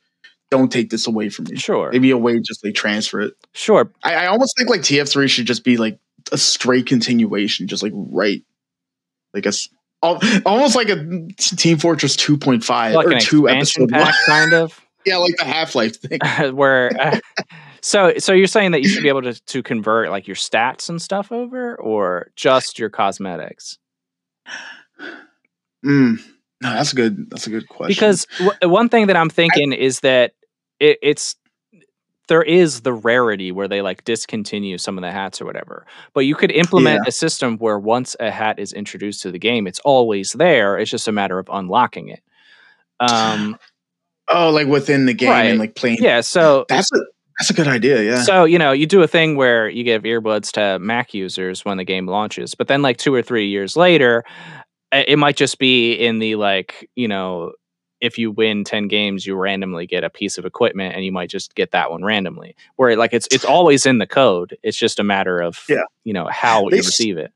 don't take this away from me. Sure, maybe a way to just like transfer it. Sure, I almost think like TF3 should just be like a straight continuation, just like right, like a. Almost like a Team Fortress 2.5 like or 2 episode pack, kind of. Yeah, like the Half-Life thing. Where so you're saying that you should be able to convert like your stats and stuff over, or just your cosmetics? No, that's a good question. Because one thing that I'm thinking is that it's there is the rarity where they like discontinue some of the hats or whatever, but you could implement a system where once a hat is introduced to the game, it's always there. It's just a matter of unlocking it. Like within the game, right. And like playing. Yeah. So that's a good idea. Yeah. So, you know, you do a thing where you give earbuds to Mac users when the game launches, but then like 2 or 3 years later, it might just be in the, like, you know, if you win 10 games, you randomly get a piece of equipment and you might just get that one randomly, where like, it's always in the code. It's just a matter of, you know, how you receive it.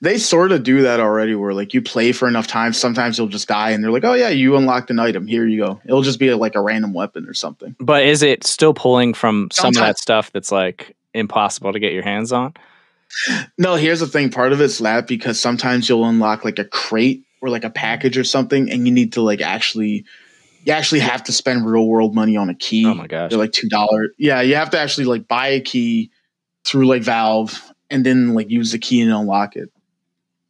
They sort of do that already, where like you play for enough time. Sometimes you'll just die and they're like, oh yeah, you unlocked an item. Here you go. It'll just be like a random weapon or something. But is it still pulling from some of that stuff that's like impossible to get your hands on? No, here's the thing. Part of it's lab, because sometimes you'll unlock like a crate or like a package or something, and you need to like you actually have to spend real world money on a key. Oh my gosh. They're like $2. Yeah, you have to actually like buy a key through like Valve and then like use the key and unlock it.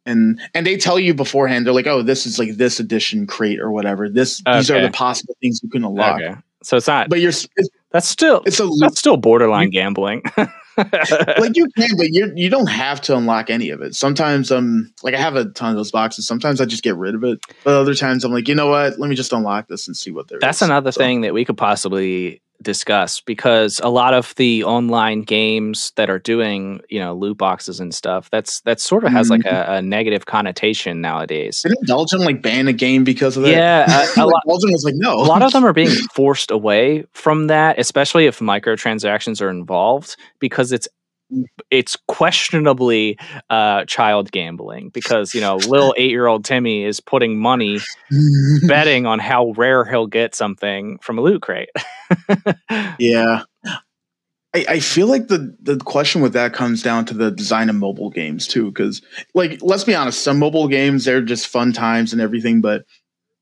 And they tell you beforehand, they're like, oh, this is like this edition crate or whatever. These are the possible things you can unlock. Okay. So it's not, but that's still borderline gambling. Like you can, but you don't have to unlock any of it. Sometimes like I have a ton of those boxes. Sometimes I just get rid of it, but other times I'm like, you know what? Let me just unlock this and see what there is. That's another thing that we could possibly discuss, because a lot of the online games that are doing, you know, loot boxes and stuff, that sort of has like a negative connotation nowadays. Didn't Belgium like ban a game because of that? Yeah, Belgium was like, no. A lot of them are being forced away from that, especially if microtransactions are involved, because it's questionably child gambling, because, you know, little 8-year-old Timmy is putting money betting on how rare he'll get something from a loot crate. Yeah. I feel like the question with that comes down to the design of mobile games too, because like, let's be honest, some mobile games, they're just fun times and everything, but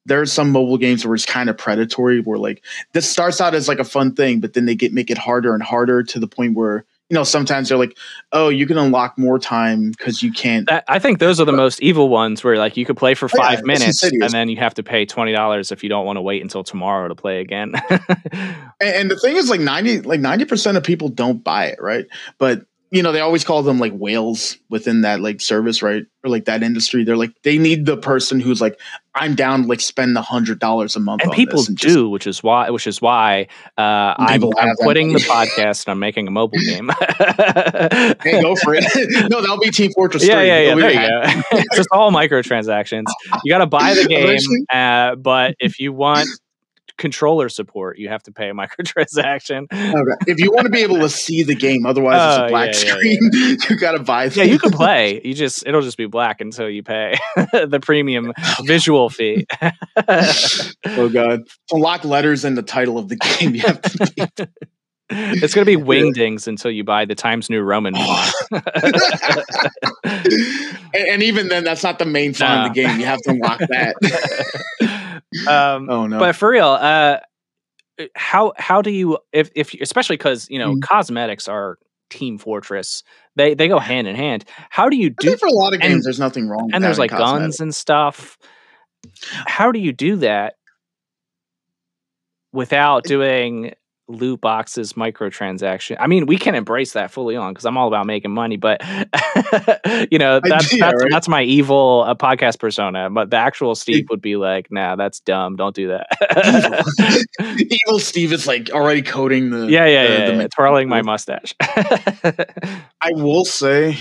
there are some mobile games where it's kind of predatory, where like this starts out as like a fun thing, but then they make it harder and harder, to the point where, you know, sometimes they're like, oh, you can unlock more time because you can't. I think those are the most evil ones, where like you could play for 5 minutes and then you have to pay $20 if you don't want to wait until tomorrow to play again. and the thing is, like 90% of people don't buy it, right? But you know, they always call them like whales within that like service, right? Or like that industry. They're like, they need the person who's like, I'm down to like spend $100 a month. And on people this and do, just, which is why I'm quitting the podcast and I'm making a mobile game. Hey, go for it. No, that'll be Team Fortress 3. Yeah, there you go. It's just all microtransactions. You got to buy the game, but if you want controller support, you have to pay a microtransaction. Okay. If you want to be able to see the game, otherwise it's a black screen. Yeah. You got to buy things. Yeah, you can play. It'll just be black until you pay the premium visual fee. Oh god. To lock letters in the title of the game, you have to pay. It's going to be Wingdings until you buy the Times New Roman font. and even then, that's not the main font of the game. You have to unlock that. Oh no! But for real, how do you if especially because, you know, cosmetics are Team Fortress, they go hand in hand. How do you do for a lot of games? There's nothing wrong with that. And there's like cosmetics, guns and stuff. How do you do that without doing loot boxes, microtransaction. I mean, we can embrace that fully on because I'm all about making money, but you know, that's my evil podcast persona. But the actual Steve would be like, nah, that's dumb. Don't do that. Evil Steve is like already coding the twirling my mustache. I will say,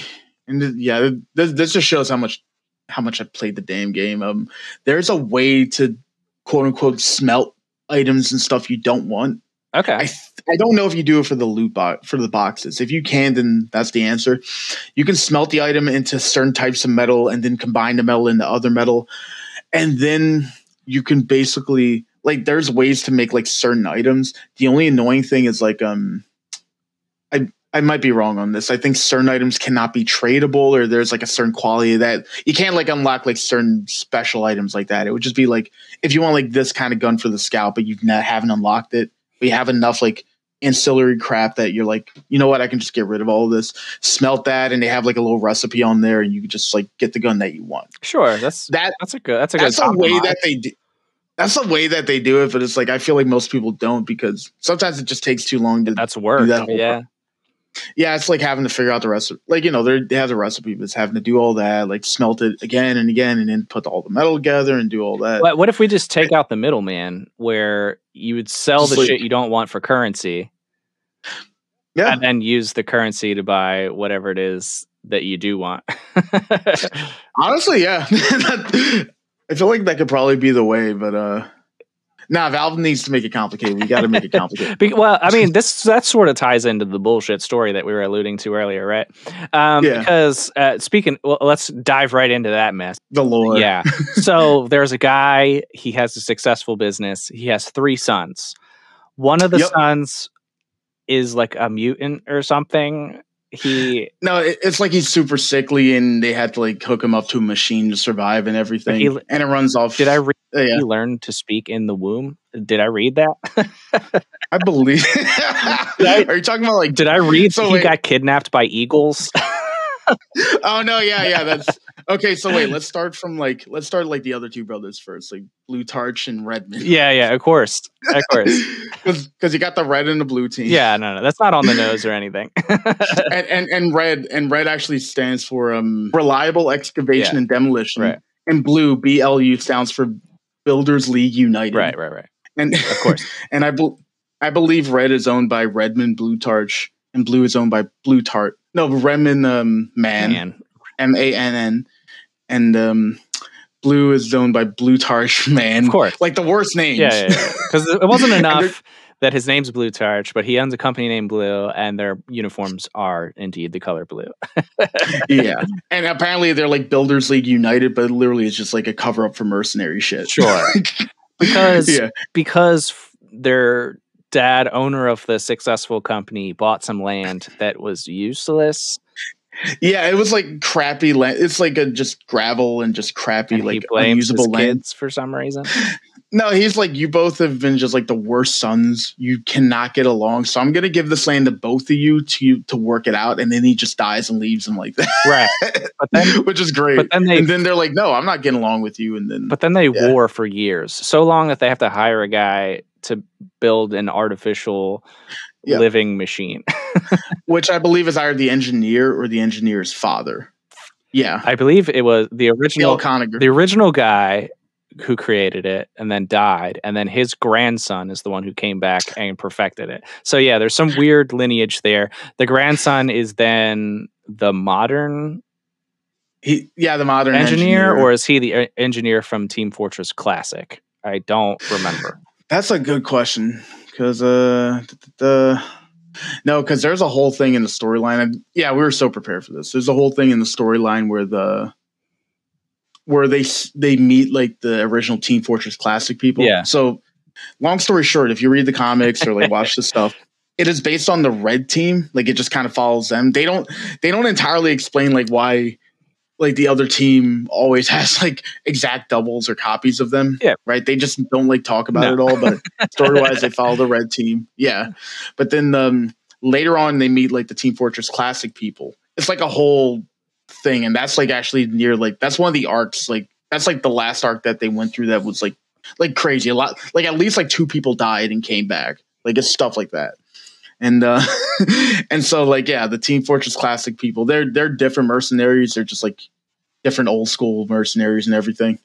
and yeah, this just shows how much I played the damn game. There's a way to quote unquote smelt items and stuff you don't want. Okay. I don't know if you do it for the loot box, for the boxes. If you can, then that's the answer. You can smelt the item into certain types of metal and then combine the metal into other metal. And then you can basically, like, there's ways to make like certain items. The only annoying thing is like, I might be wrong on this. I think certain items cannot be tradable, or there's like a certain quality that you can't like unlock like certain special items like that. It would just be like, if you want like this kind of gun for the scout, but haven't unlocked it. We have enough like ancillary crap that you're like, you know what, I can just get rid of all of this, smelt that, and they have like a little recipe on there, and you can just like get the gun that you want. Sure, that's a way that they do it, but it's like I feel like most people don't, because sometimes it just takes too long to do that whole thing. Yeah, it's like having to figure out the recipe. Like, you know, they have the recipe, but it's having to do all that, like smelt it again and again, and then put all the metal together and do all that. What if we just take out the middleman, where you would sell the shit you don't want for currency, yeah, and then use the currency to buy whatever it is that you do want? Honestly, yeah. I feel like that could probably be the way, but nah, Valve needs to make it complicated. We got to make it complicated. Well, I mean, that sort of ties into the bullshit story that we were alluding to earlier, right? Because let's dive right into that mess. The lore. Yeah. So there's a guy. He has a successful business. He has 3 sons. One of the sons is like a mutant or something. It's like he's super sickly, and they had to like hook him up to a machine to survive and everything. And it runs off. Did I read? He learned to speak in the womb. Did I read that? I believe. Are you talking about like? Did I read? So he got kidnapped by eagles. Oh no! Yeah. That's okay. So wait, let's start like the other 2 brothers first, like Blutarch and Redmond. Yeah. Of course. Because you got the red and the blue team. Yeah, no, that's not on the nose or anything. and red actually stands for reliable excavation and demolition, right. And blue BLU stands for Builders League United. Right. And of course, and I believe red is owned by Redmond Blutarch, and blue is owned by Blutarch. No, Redmond Mann, M-A-N-N, and blue is owned by Blutarch Mann. Of course. Like the worst names. Yeah. Because it wasn't enough that his name's Blutarch, but he owns a company named Blue, and their uniforms are indeed the color blue. Yeah. And apparently they're like Builders League United, but literally it's just like a cover-up for mercenary shit. Sure. Because they're... Dad, owner of the successful company, bought some land that was useless. Yeah, it was like crappy land. It's like just gravel and just crappy, and like unusable land for some reason. No, he's like, you both have been just like the worst sons. You cannot get along, so I'm gonna give this land to both of you to work it out. And then he just dies and leaves him like that, right? But then, which is great. But then they're like, no, I'm not getting along with you. And then, but then they war for years, so long that they have to hire a guy to build an artificial living machine. Which I believe is either the engineer or the engineer's father. Yeah. I believe it was the original guy who created it and then died. And then his grandson is the one who came back and perfected it. So yeah, there's some weird lineage there. The grandson is then the modern... the modern engineer. Or is he the engineer from Team Fortress Classic? I don't remember. That's a good question, because because there's a whole thing in the storyline. Yeah, we were so prepared for this. There's a whole thing in the storyline where they meet like the original Team Fortress Classic people. Yeah. So, long story short, if you read the comics or like watch the stuff, it is based on the red team. Like it just kind of follows them. They don't entirely explain like why. Like the other team always has like exact doubles or copies of them. Yeah. Right. They just don't like talk about it all, but story wise, they follow the red team. Yeah. But then later on they meet like the Team Fortress Classic people. It's like a whole thing. And that's like actually near, like, that's one of the arcs. Like that's like the last arc that they went through that was like like crazy. A lot, like at least like two people died and came back. Like it's stuff like that. And and so like yeah, the Team Fortress Classic people, they're different mercenaries. They're just like different old school mercenaries and everything.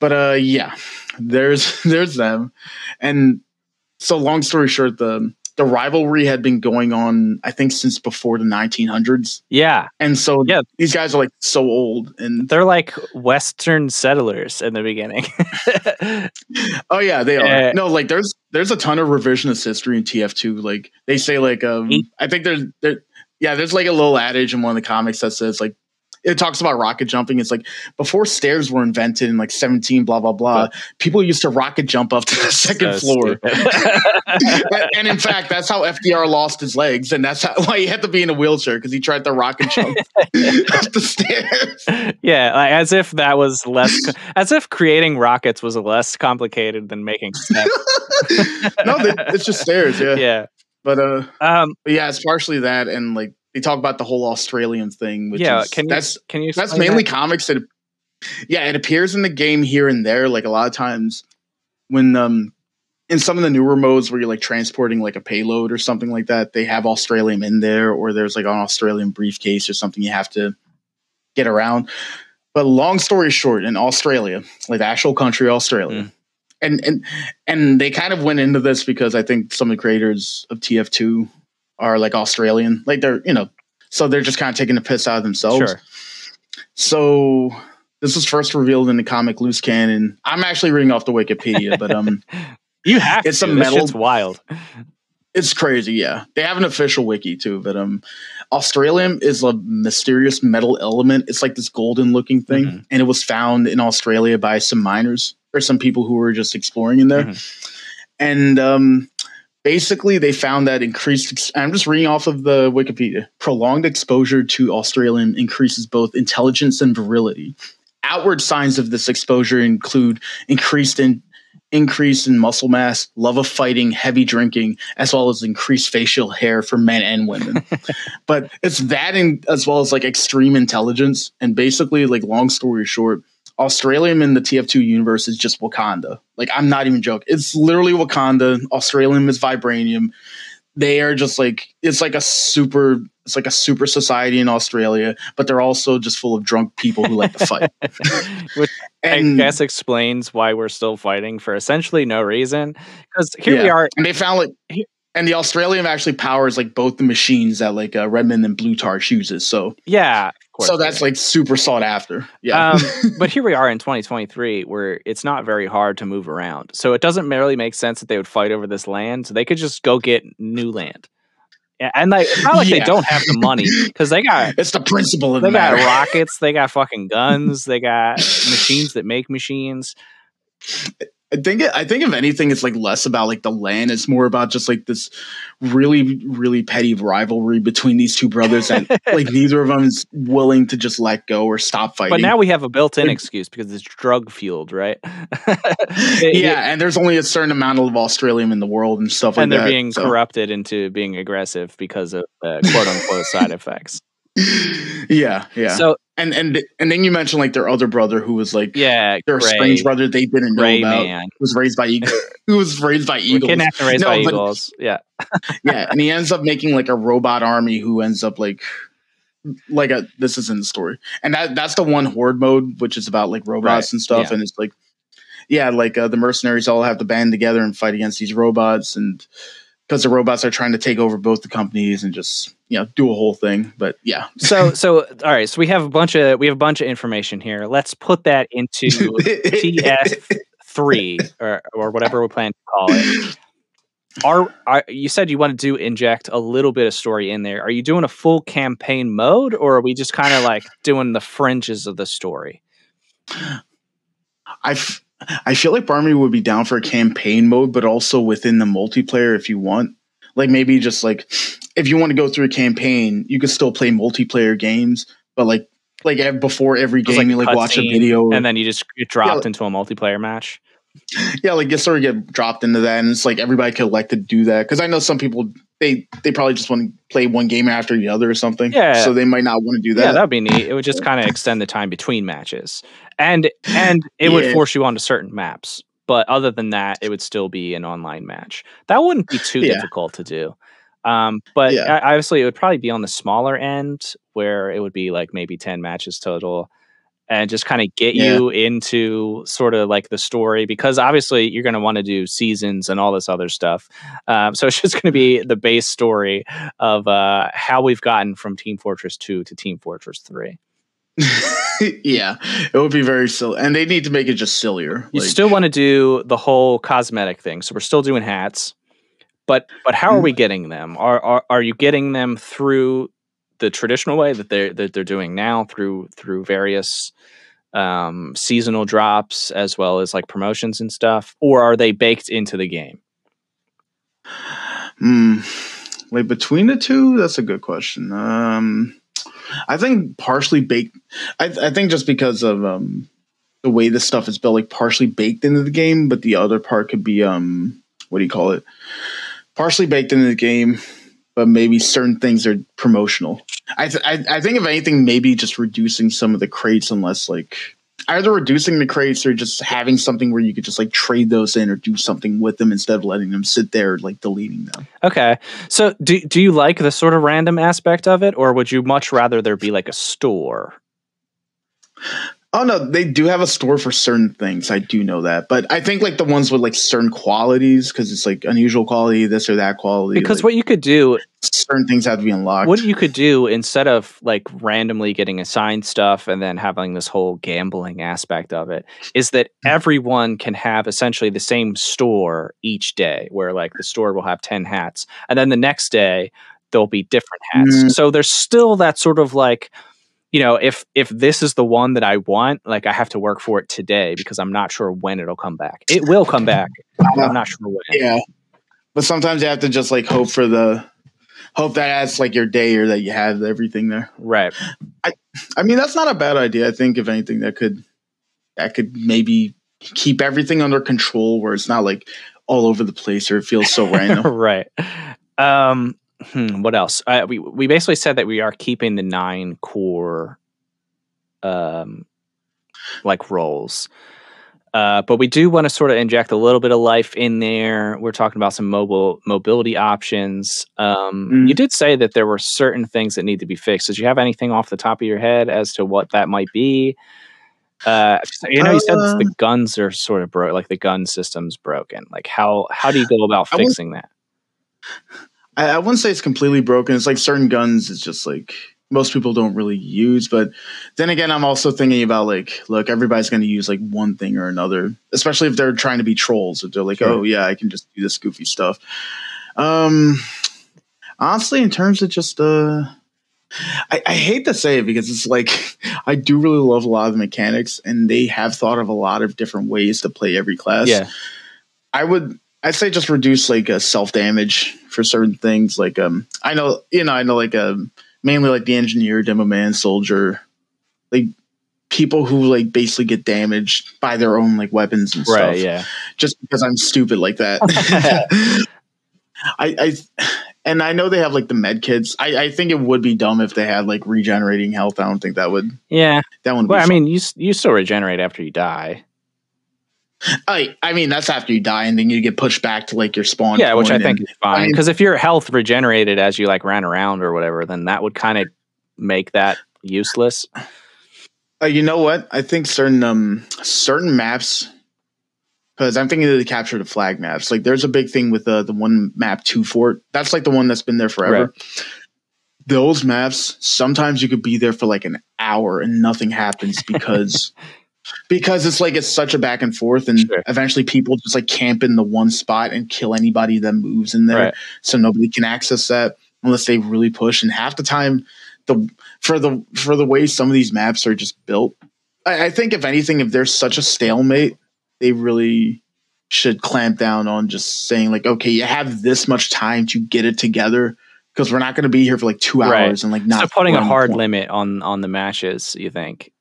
But yeah, there's them. And so long story short, the rivalry had been going on, I think, since before the 1900s. Yeah. And so yeah, these guys are like so old, and they're like Western settlers in the beginning. Oh yeah, they are. No, like there's a ton of revisionist history in TF2. Like they say like, I think there's like a little adage in one of the comics that says like, it talks about rocket jumping. It's like before stairs were invented in like 17, blah, blah, blah. Yeah. People used to rocket jump up to the second floor. And in fact, that's how FDR lost his legs. And that's why he had to be in a wheelchair, because he tried to rocket jump up the stairs. Yeah. Like, as if that was as if creating rockets was less complicated than making steps. No, it's just stairs. Yeah. Yeah. But yeah, it's partially that. And like, they talk about the whole Australian thing, which yeah, is, can you that's mainly that? Comics. That, yeah, it appears in the game here and there. Like a lot of times when in some of the newer modes where you're like transporting like a payload or something like that, they have Australium in there, or there's like an Australian briefcase or something you have to get around. But long story short, in Australia, like the actual country, Australia, and they kind of went into this because I think some of the creators of TF2 are like Australian, like they're, you know, so they're just kind of taking the piss out of themselves. Sure. So this was first revealed in the comic Loose Cannon. I'm actually reading off the Wikipedia, but you have it's to. A metal. It's wild. It's crazy. Yeah, they have an official wiki too, but Australium is a mysterious metal element. It's like this golden looking thing, and it was found in Australia by some miners or some people who were just exploring in there, and basically, they found that I'm just reading off of the Wikipedia. Prolonged exposure to Australium increases both intelligence and virility. Outward signs of this exposure include increase in muscle mass, love of fighting, heavy drinking, as well as increased facial hair for men and women. But it's that, as well as like extreme intelligence. And basically, like long story short, Australium in the TF2 universe is just Wakanda. Like, I'm not even joking. It's literally Wakanda. Australium is vibranium. They are just like, it's like a super society in Australia, but they're also just full of drunk people who like to fight. Which I guess explains why we're still fighting for essentially no reason. Because here we are. And they found like, and the Australium actually powers like both the machines that like Redmond and Blutarch uses. So yeah. So that's like super sought after. Yeah. But here we are in 2023 where it's not very hard to move around. So it doesn't really make sense that they would fight over this land. So they could just go get new land. And like, it's not like they don't have the money, because they got, it's the principle of that. They got rockets, they got fucking guns, they got machines that make machines. I think if anything, it's like less about like the land. It's more about just like this really, really petty rivalry between these two brothers, and like neither of them is willing to just let go or stop fighting. But now we have a built-in excuse because it's drug fueled, right? And there's only a certain amount of Australium in the world and stuff like that. And they're being corrupted into being aggressive because of quote unquote side effects. Yeah, yeah. So and then you mentioned like their other brother who was like their strange brother they didn't know about, who was raised by eagles. Kidnapped and raised by eagles. Yeah. Yeah, and he ends up making like a robot army who ends up like a this is in the story. And that's the one horde mode, which is about like robots and stuff, and it's like the mercenaries all have to band together and fight against these robots, and because the robots are trying to take over both the companies and just, you know, do a whole thing. But yeah. So all right. So we have a bunch of information here. Let's put that into TF3 or whatever we plan to call it. You said you wanted to inject a little bit of story in there. Are you doing a full campaign mode, or are we just kind of like doing the fringes of the story? I feel like Barmy would be down for a campaign mode, but also within the multiplayer if you want. Like maybe just like if you want to go through a campaign, you could still play multiplayer games, but like before every game like you like watch a video, and then you just get dropped into a multiplayer match. Yeah, like you sort of get dropped into that, and it's like everybody could like to do that, because I know some people they probably just want to play one game after the other or something. Yeah, so they might not want to do that. Yeah, that'd be neat. It would just kind of extend the time between matches, and it would force you onto certain maps. But other than that, it would still be an online match. That wouldn't be too difficult to do. But obviously, it would probably be on the smaller end where it would be like maybe 10 matches total and just kind of get you into sort of like the story, because obviously you're going to want to do seasons and all this other stuff. So it's just going to be the base story of how we've gotten from Team Fortress 2 to Team Fortress 3. Yeah, it would be very silly, and they need to make it just sillier. You still want to do the whole cosmetic thing, so we're still doing hats, but how are we getting them? Are you getting them through the traditional way that they're doing now, through various seasonal drops as well as like promotions and stuff, or are they baked into the game? Like between the two, that's a good question. I think partially baked. I think just because of the way this stuff is built, like partially baked into the game, but the other part could be what do you call it? Partially baked into the game, but maybe certain things are promotional. I think if anything, maybe just reducing some of the crates, unless like either reducing the crates or just having something where you could just like trade those in or do something with them instead of letting them sit there, like deleting them. Okay. So do you like the sort of random aspect of it, or would you much rather there be like a store? Oh no, they do have a store for certain things. I do know that, but I think like the ones with like certain qualities, cause it's like unusual quality, this or that quality. Because like, what you could do, certain things have to be unlocked. What you could do instead of like randomly getting assigned stuff and then having this whole gambling aspect of it is that everyone can have essentially the same store each day, where like the store will have 10 hats and then the next day there'll be different hats. So there's still that sort of like, you know, if this is the one that I want, like I have to work for it today because I'm not sure when it'll come back. It will come back. I'm not sure when. Yeah, but sometimes you have to just like hope that that's like your day or that you have everything there. Right. I mean, that's not a bad idea. I think if anything, that could maybe keep everything under control where it's not like all over the place or it feels so random. Right. What else? We basically said that we are keeping the 9 core, like roles, but we do want to sort of inject a little bit of life in there. We're talking about some mobility options. You did say that there were certain things that need to be fixed. Did you have anything off the top of your head as to what that might be? You said the guns are sort of broke, like the gun system's broken. Like how do you go about fixing that? I wouldn't say it's completely broken. It's like certain guns, it's just like most people don't really use. But then again, I'm also thinking about like, look, everybody's going to use like one thing or another, especially if they're trying to be trolls. If they're like, oh yeah, I can just do this goofy stuff. Honestly, in terms of just, I hate to say it because it's like, I do really love a lot of the mechanics and they have thought of a lot of different ways to play every class. Yeah. I'd say just reduce like a self damage for certain things. Like, I know like, mainly like the engineer, demo man, soldier, like people who like basically get damaged by their own like weapons and stuff. Right. Yeah. Just because I'm stupid like that. And I know they have like the med kits. I think it would be dumb if they had like regenerating health. I don't think that would. Yeah. That would. Well, I mean, you still regenerate after you die. I mean, that's after you die, and then you get pushed back to like your spawn. Yeah, which I think is fine, because if your health regenerated as you like ran around or whatever, then that would kind of make that useless. You know what? I think certain maps, because I'm thinking of the capture the flag maps. Like, there's a big thing with the one map 2 Fort. That's like the one that's been there forever. Right. Those maps, sometimes you could be there for like an hour and nothing happens because. Because it's like it's such a back and forth, and eventually people just like camp in the one spot and kill anybody that moves in there, right. So nobody can access that unless they really push. And half the time, for the way some of these maps are just built, I think if anything, if there's such a stalemate, they really should clamp down on just saying like, okay, you have this much time to get it together because we're not going to be here for like 2 hours right. and like not so putting a hard limit on the matches. You think?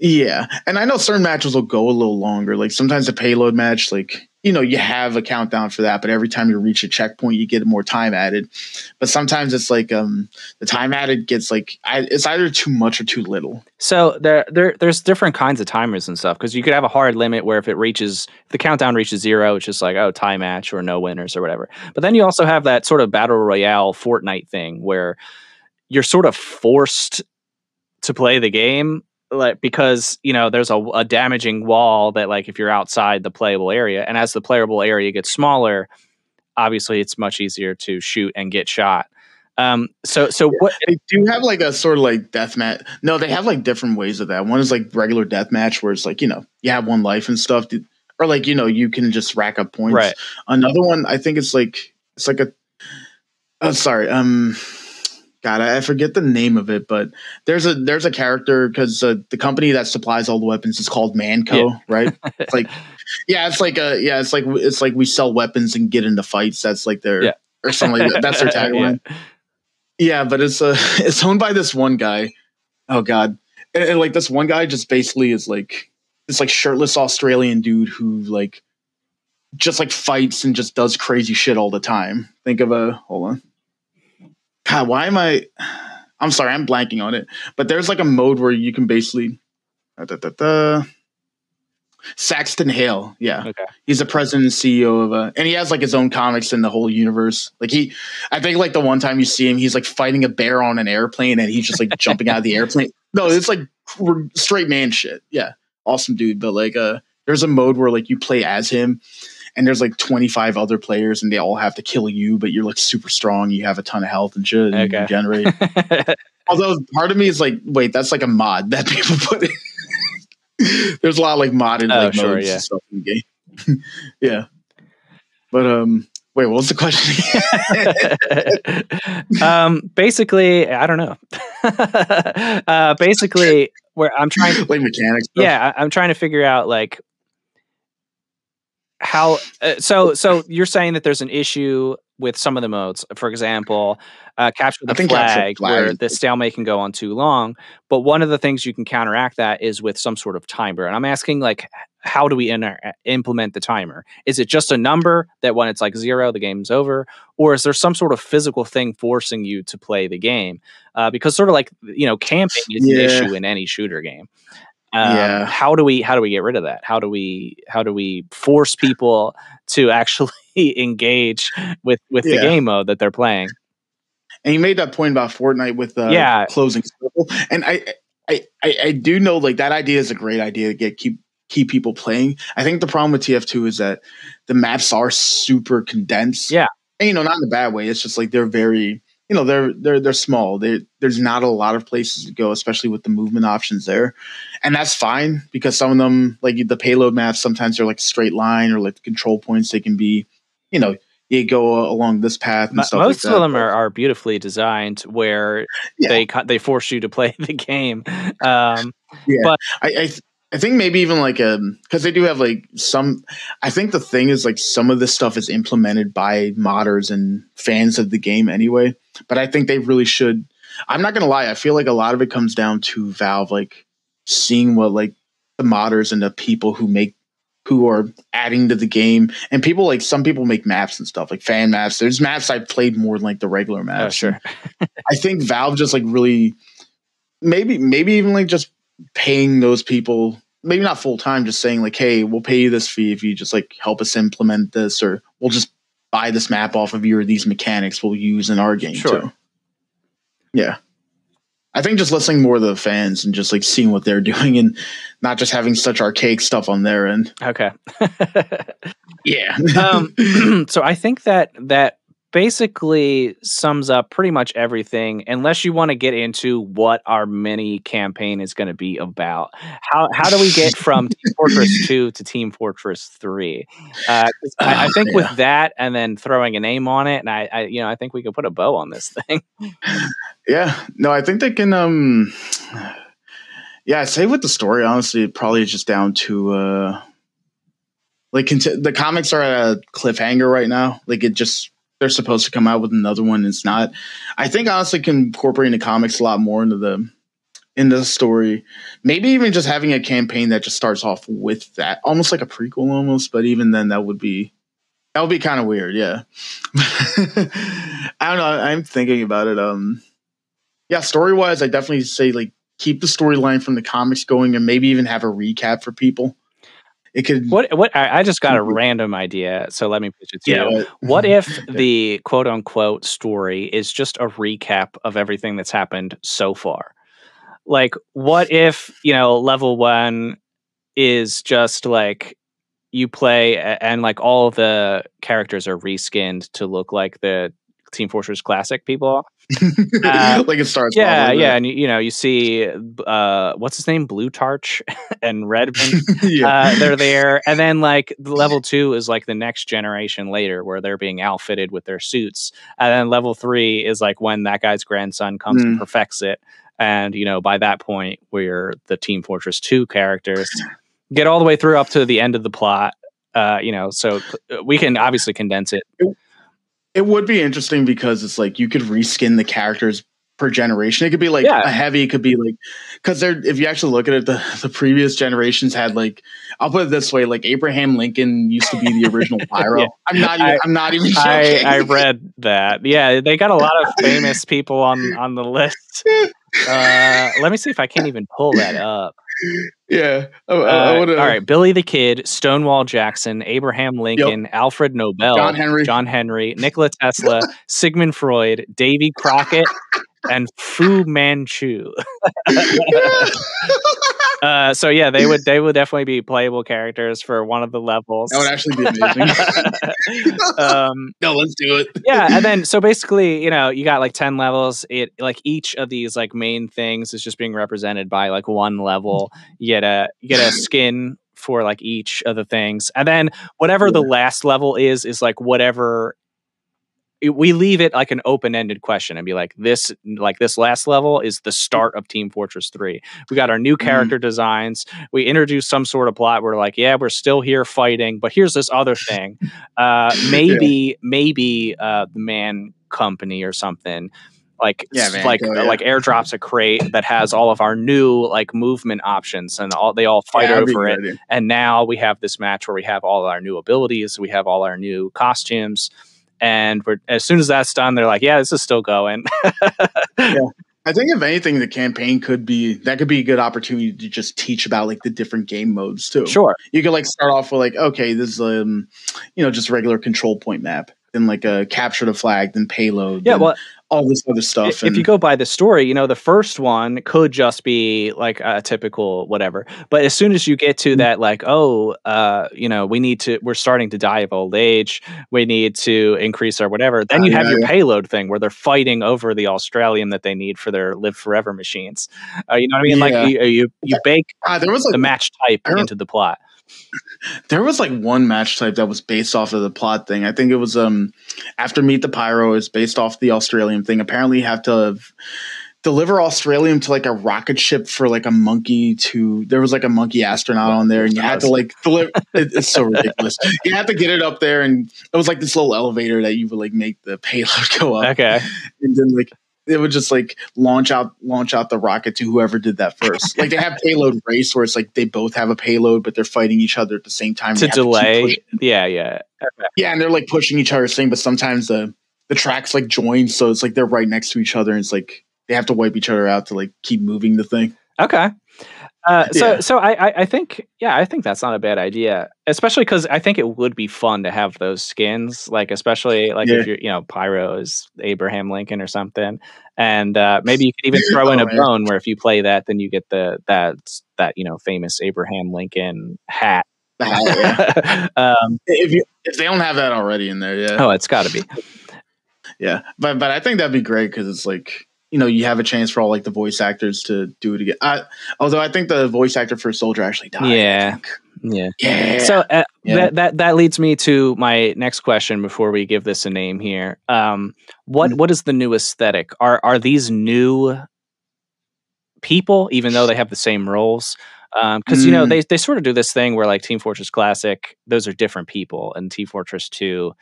Yeah, and I know certain matches will go a little longer. Like sometimes a payload match, like you know, you have a countdown for that, but every time you reach a checkpoint, you get more time added. But sometimes it's like the time added gets like it's either too much or too little. So there's different kinds of timers and stuff, because you could have a hard limit where if the countdown reaches zero, it's just like, oh, tie match or no winners or whatever. But then you also have that sort of battle royale Fortnite thing where you're sort of forced to play the game, like, because, you know, there's a damaging wall that, like, if you're outside the playable area, and as the playable area gets smaller, obviously it's much easier to shoot and get shot. What they do have, like, a sort of like deathmatch. No, they have like different ways of that. One is like regular deathmatch where it's like, you know, you have one life and stuff, or like, you know, you can just rack up points. Right. Another one, I think it's like a, oh, sorry. God, I forget the name of it, but there's a character, because the company that supplies all the weapons is called Mann Co., yeah. Right? It's like, yeah, it's like a, yeah, it's like we sell weapons and get into fights. That's like their, yeah, or something like that. That's their tagline. Yeah. Yeah, but it's owned by this one guy. Oh God, and like this one guy just basically is like this like shirtless Australian dude who like just like fights and just does crazy shit all the time. Think of a, hold on. God, why am I? I'm sorry, I'm blanking on it. But there's like a mode where you can basically Saxton Hale. Yeah, okay. He's the president and CEO of and he has like his own comics in the whole universe. Like I think like the one time you see him, he's like fighting a bear on an airplane, and he's just like jumping out of the airplane. No, it's like straight man shit. Yeah, awesome dude. But like there's a mode where like you play as him, and there's like 25 other players, and they all have to kill you, but you're like super strong. You have a ton of health and shit, and okay, you regenerate. Although part of me is like, wait, that's like a mod that people put in. There's a lot of like modded like modes and stuff in the game. Yeah. But wait, what was the question? Basically, I don't know. Basically, where I'm trying to, like, mechanics. Stuff. Yeah, I'm trying to figure out like how so you're saying that there's an issue with some of the modes, for example capture the flag, where the stalemate can go on too long, but one of the things you can counteract that is with some sort of timer. And I'm asking, like, how do we implement the timer? Is it just a number that when it's like zero the game's over, or is there some sort of physical thing forcing you to play the game, because sort of like, you know, camping is an issue in any shooter game. Yeah. How do we get rid of that? How do we force people to actually engage with the game mode that they're playing? And you made that point about Fortnite with closing circle, and I do know like that idea is a great idea to keep people playing. I think the problem with TF2 is that the maps are super condensed. Yeah, and, you know, not in a bad way. It's just like they're very, you know, they're small. There's not a lot of places to go, especially with the movement options there. And that's fine, because some of them, like the payload maps, sometimes they're like straight line, or like the control points, they can be, you know, you go along this path and stuff like that. Most of them are beautifully designed where they force you to play the game. But I think maybe even like because they do have like some. I think the thing is like some of this stuff is implemented by modders and fans of the game anyway. But I think they really should. I'm not gonna lie. I feel like a lot of it comes down to Valve, like seeing what like the modders and the people who are adding to the game, and people like some people make maps and stuff like fan maps. There's maps I've played more than like the regular maps. Oh, sure. I think Valve just like really maybe even like just paying those people. Maybe not full time, just saying like, hey, we'll pay you this fee if you just like help us implement this, or we'll just buy this map off of you, or these mechanics we'll use in our game too. Yeah. I think just listening more to the fans and just like seeing what they're doing, and not just having such archaic stuff on their end. Okay. Yeah. So I think that basically sums up pretty much everything, unless you want to get into what our mini campaign is going to be about. How do we get from Team Fortress 2 to Team Fortress 3? I think with that, and then throwing a name on it, and I think we can put a bow on this thing. Yeah, no, I think they can. Yeah, I say with the story, honestly, it probably is just down to like the comics are at a cliffhanger right now. Like it just. They're supposed to come out with another one, and it's not. I think honestly can incorporate the comics a lot more into the in the story. Maybe even just having a campaign that just starts off with that, almost like a prequel almost, but even then that would be kind of weird. Yeah. I don't know. I'm thinking about it. Yeah, story wise, I definitely say like keep the storyline from the comics going and maybe even have a recap for people. It could. What? I just got a random idea. So let me pitch it to you. What if the quote unquote story is just a recap of everything that's happened so far? Like, what if, level one is just like you play and like all the characters are reskinned to look like the Team Fortress Classic people. Like it starts. Yeah. And you see what's his name? Blutarch and Redmond. They're there. And then like level two is like the next generation later where they're being outfitted with their suits. And then level three is like when that guy's grandson comes and perfects it. And, by that point we're the Team Fortress 2 characters. Get all the way through up to the end of the plot. So we can obviously condense it. It would be interesting because it's like you could reskin the characters per generation. It could be like a heavy. It could be like because if you actually look at it, the previous generations had like, I'll put it this way, like Abraham Lincoln used to be the original Pyro. Yeah. I'm not even joking. I read that. Yeah, they got a lot of famous people on the list. Let me see if I can't even pull that up. Yeah. All right. Billy the Kid, Stonewall Jackson, Abraham Lincoln, Alfred Nobel, John Henry, Nikola Tesla, Sigmund Freud, Davy Crockett, and Fu Manchu. So yeah, they would definitely be playable characters for one of the levels. That would actually be amazing. No, let's do it. Yeah, and then so basically, you got like 10 levels. It like each of these like main things is just being represented by like one level. You get a skin for like each of the things, and then whatever the last level is like whatever. We leave it like an open-ended question and be like, this last level is the start of Team Fortress 3. We got our new character designs. We introduce some sort of plot. We're like, yeah, we're still here fighting, but here's this other thing. Maybe the Mann Company or something like airdrops a crate that has all of our new like movement options and they all fight over it. Ready. And now we have this match where we have all our new abilities. We have all our new costumes. And as soon as that's done, they're like, yeah, this is still going. Yeah. I think if anything, the campaign could be a good opportunity to just teach about like the different game modes too. Sure. You could like start off with like, okay, this is, just regular control point map and like a capture the flag, then payload. Yeah. Well, all this other stuff. If you go by the story, the first one could just be like a typical whatever. But as soon as you get to that, like, we're starting to die of old age. We need to increase our whatever. Then you have your payload thing where they're fighting over the Australium that they need for their live forever machines. You know what I mean? Yeah. Like you bake the match type into the plot. There was like one match type that was based off of the plot thing. I think it was after Meet the Pyro is based off the Australium thing. Apparently you have to deliver Australium to like a rocket ship for like a monkey to, there was like a monkey astronaut on there and you had to like deliver. It's so ridiculous. You had to get it up there and it was like this little elevator that you would like make the payload go up. Okay. And then like it would just like launch out the rocket to whoever did that first. Like they have payload race where it's like they both have a payload, but they're fighting each other at the same time. To delay. Yeah. Okay. Yeah, and they're like pushing each other's thing, but sometimes the tracks like join, so it's like they're right next to each other and it's like they have to wipe each other out to like keep moving the thing. Okay. I think that's not a bad idea, especially because I think it would be fun to have those skins, like especially like if you're Pyro is Abraham Lincoln or something, and maybe you could even throw in a bone where if you play that, then you get that famous Abraham Lincoln hat. If they don't have that already in there, yeah. Oh, it's got to be. Yeah, but I think that'd be great because it's like. You have a chance for all like the voice actors to do it again. Although I think the voice actor for Soldier actually died. Yeah. So that leads me to my next question before we give this a name here. What is the new aesthetic? Are these new people, even though they have the same roles? Because they sort of do this thing where like Team Fortress Classic, those are different people, and Team Fortress 2.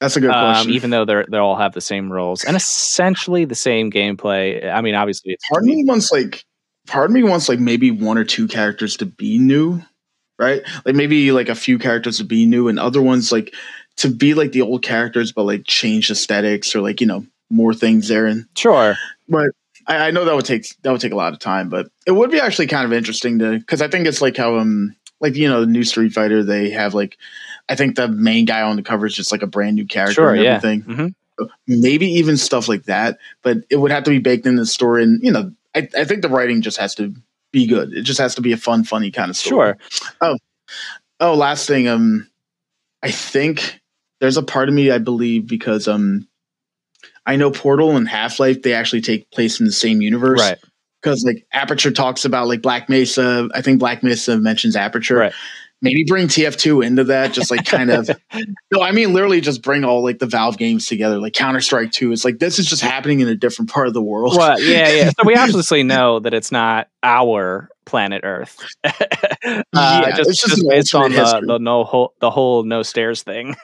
That's a good question. Even though they all have the same rules and essentially the same gameplay. I mean, obviously, it's part of me wants maybe one or two characters to be new, right? Like maybe like a few characters to be new and other ones like to be like the old characters, but like change aesthetics or like, you know, more things there. And sure, but I know that would take a lot of time, but it would be actually kind of interesting to, because I think it's like how like, you know, the new Street Fighter, they have like, I think the main guy on the cover is just like a brand new character, sure, and everything. Yeah. Mm-hmm. Maybe even stuff like that, but it would have to be baked into the story. And, you know, I think the writing just has to be good. It just has to be a fun, funny kind of story. Sure. Oh, last thing. I think there's a part of me, I believe, because I know Portal and Half-Life, they actually take place in the same universe. Right. Because like Aperture talks about like Black Mesa. I think Black Mesa mentions Aperture. Right. Maybe bring TF2 into that, just like kind of. No, I mean literally just bring all like the Valve games together, like Counter-Strike 2. It's like this is just happening in a different part of the world. Well, yeah. So we obviously know that it's not our planet Earth. Yeah, just based on the whole no stairs thing.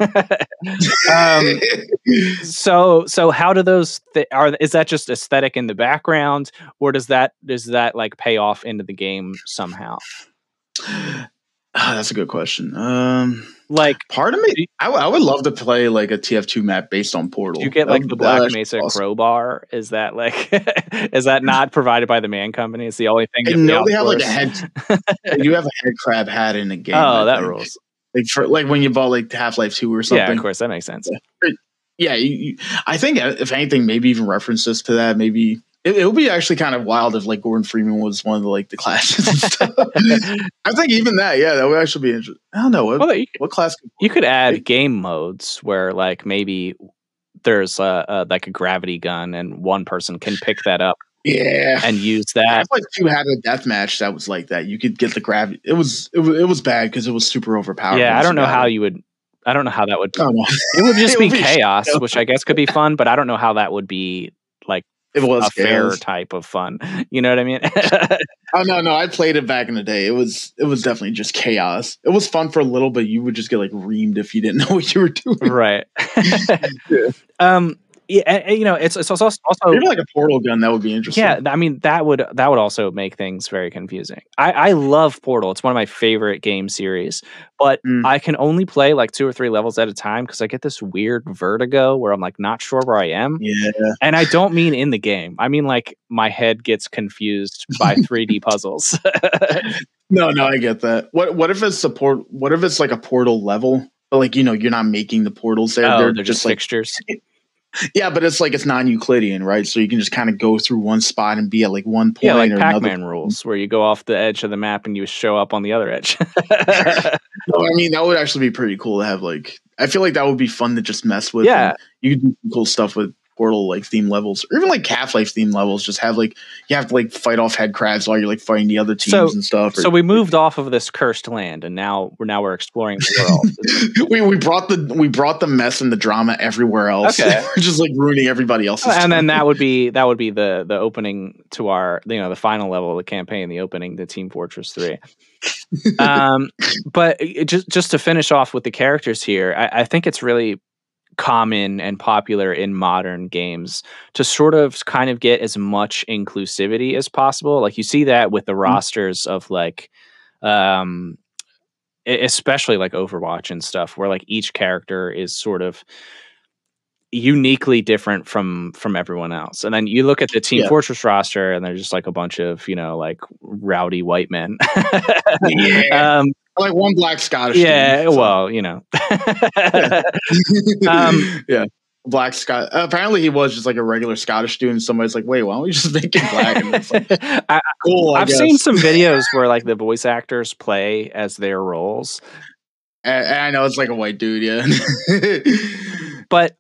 So how do those is that just aesthetic in the background, or does that like pay off into the game somehow? Oh, that's a good question. Like part of me, I would love to play like a TF2 map based on Portal. You get like the Black Mesa crowbar. Is that like is that not provided by the Mann company? It's the only thing. I know they have like a head. You have a head crab hat in the game. Oh, that rules. Like for like when you bought like Half-Life 2 or something. Yeah, of course that makes sense. Yeah, I think if anything, maybe even reference this to that. Maybe it would be actually kind of wild if like Gordon Freeman was one of the like the classes and stuff. I think even that, yeah, that would actually be interesting. I don't know what class you could add game modes where like maybe there's like a gravity gun and one person can pick that up, yeah, and use that. I feel like you had a deathmatch that was like that. You could get the gravity. It was bad because it was super overpowered. Yeah, I don't know how that would. It would just be chaos, which I guess could be fun, but I don't know how that would be like. It was a fair type of fun. You know what I mean? Oh, no. I played it back in the day. It was definitely just chaos. It was fun for a little, but you would just get like reamed if you didn't know what you were doing. Right. Yeah. Yeah, and, you know, it's also maybe like a portal gun. That would be interesting. Yeah. I mean, that would also make things very confusing. I love Portal. It's one of my favorite game series, but I can only play like 2 or 3 levels at a time because I get this weird vertigo where I'm like not sure where I am. Yeah. And I don't mean in the game. I mean, like my head gets confused by 3D puzzles. No, I get that. What if it's like a portal level, but like, you know, you're not making the portals there. Oh, they're just like, fixtures. Yeah, but it's like it's non-Euclidean, right? So you can just kind of go through one spot and be at like one point. Yeah, like Pac-Man rules, where you go off the edge of the map and you show up on the other edge. No, I mean that would actually be pretty cool to have. Like, I feel like that would be fun to just mess with. Yeah, you could do some cool stuff with Portal like theme levels, or even like Half-Life theme levels. Just have like you have to like fight off head crabs while you're like fighting the other teams and stuff. So we moved off of this cursed land, and now we're exploring the world. we brought the mess and the drama everywhere else. Okay. We're just like ruining everybody else's. And then that would be the opening to our, you know, the final level of the campaign, the opening to Team Fortress 3. But just to finish off with the characters here, I think it's really common and popular in modern games to sort of kind of get as much inclusivity as possible. Like you see that with the rosters of like especially like Overwatch and stuff, where like each character is sort of uniquely different from everyone else. And then you look at the Team Fortress roster and they're just like a bunch of, you know, like rowdy white men. Yeah. Like one black Scottish. Yeah, dude, so. Well, you know. Yeah. Yeah, black Scott. Apparently, he was just like a regular Scottish dude. And somebody's like, "Wait, why don't we just make him black?" And it's like, cool. I've seen some videos where like the voice actors play as their roles. And I know it's like a white dude, yeah. But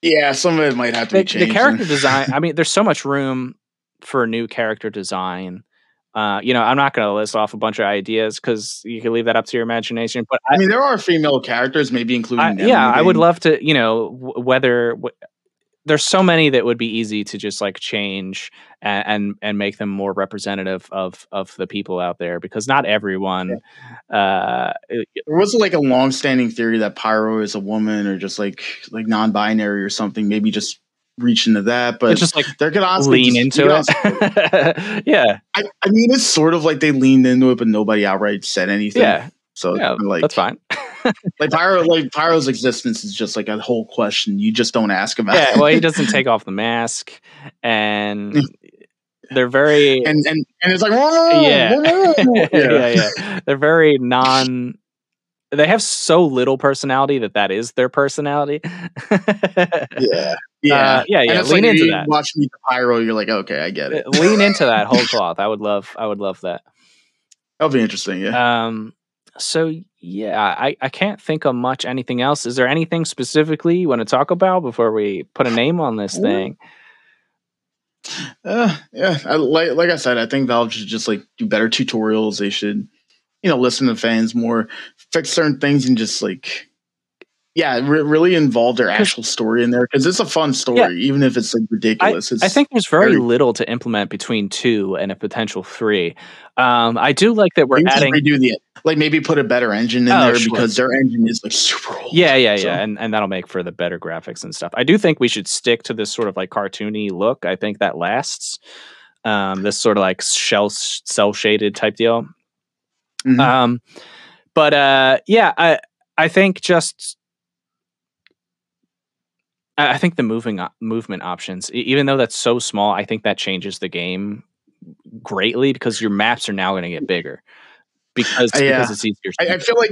yeah, some of it might have to be changed. The character design. I mean, there's so much room for new character design. You know, I'm not going to list off a bunch of ideas because you can leave that up to your imagination. But I mean, there are female characters, maybe including. I would love to. You know, whether there's so many that would be easy to just like change and make them more representative of the people out there, because not everyone. There was like a longstanding theory that Pyro is a woman or just like non-binary or something. Maybe just reach into that, but it's just like they're gonna honestly lean into it. Yeah, I mean, it's sort of like they leaned into it, but nobody outright said anything. Yeah. So yeah, like, that's fine. Like Pyro's existence is just like a whole question you just don't ask about. Yeah, well, he doesn't take off the mask, and they're very and it's like yeah. They're very non. They have so little personality that is their personality. Yeah. Lean into that. Watch Meet the Pyro. You're like, okay, I get it. Lean into that whole cloth. I would love that. That'll be interesting. Yeah. So yeah, I can't think of much anything else. Is there anything specifically you want to talk about before we put a name on this thing? Yeah. Like I said, I think Valve should just like do better tutorials. They should, listen to fans more, fix certain things, and just like, really involve their actual story in there, because it's a fun story, even if it's like ridiculous. I think there's very little to implement between 2 and a potential 3. I do like that we're adding. Maybe put a better engine in there, because their engine is like super old. Yeah. And that'll make for the better graphics and stuff. I do think we should stick to this sort of like cartoony look. I think that lasts. This sort of like cell shaded type deal. Mm-hmm. I think just. I think the movement options, even though that's so small, I think that changes the game greatly, because your maps are now going to get bigger because it's easier. I feel like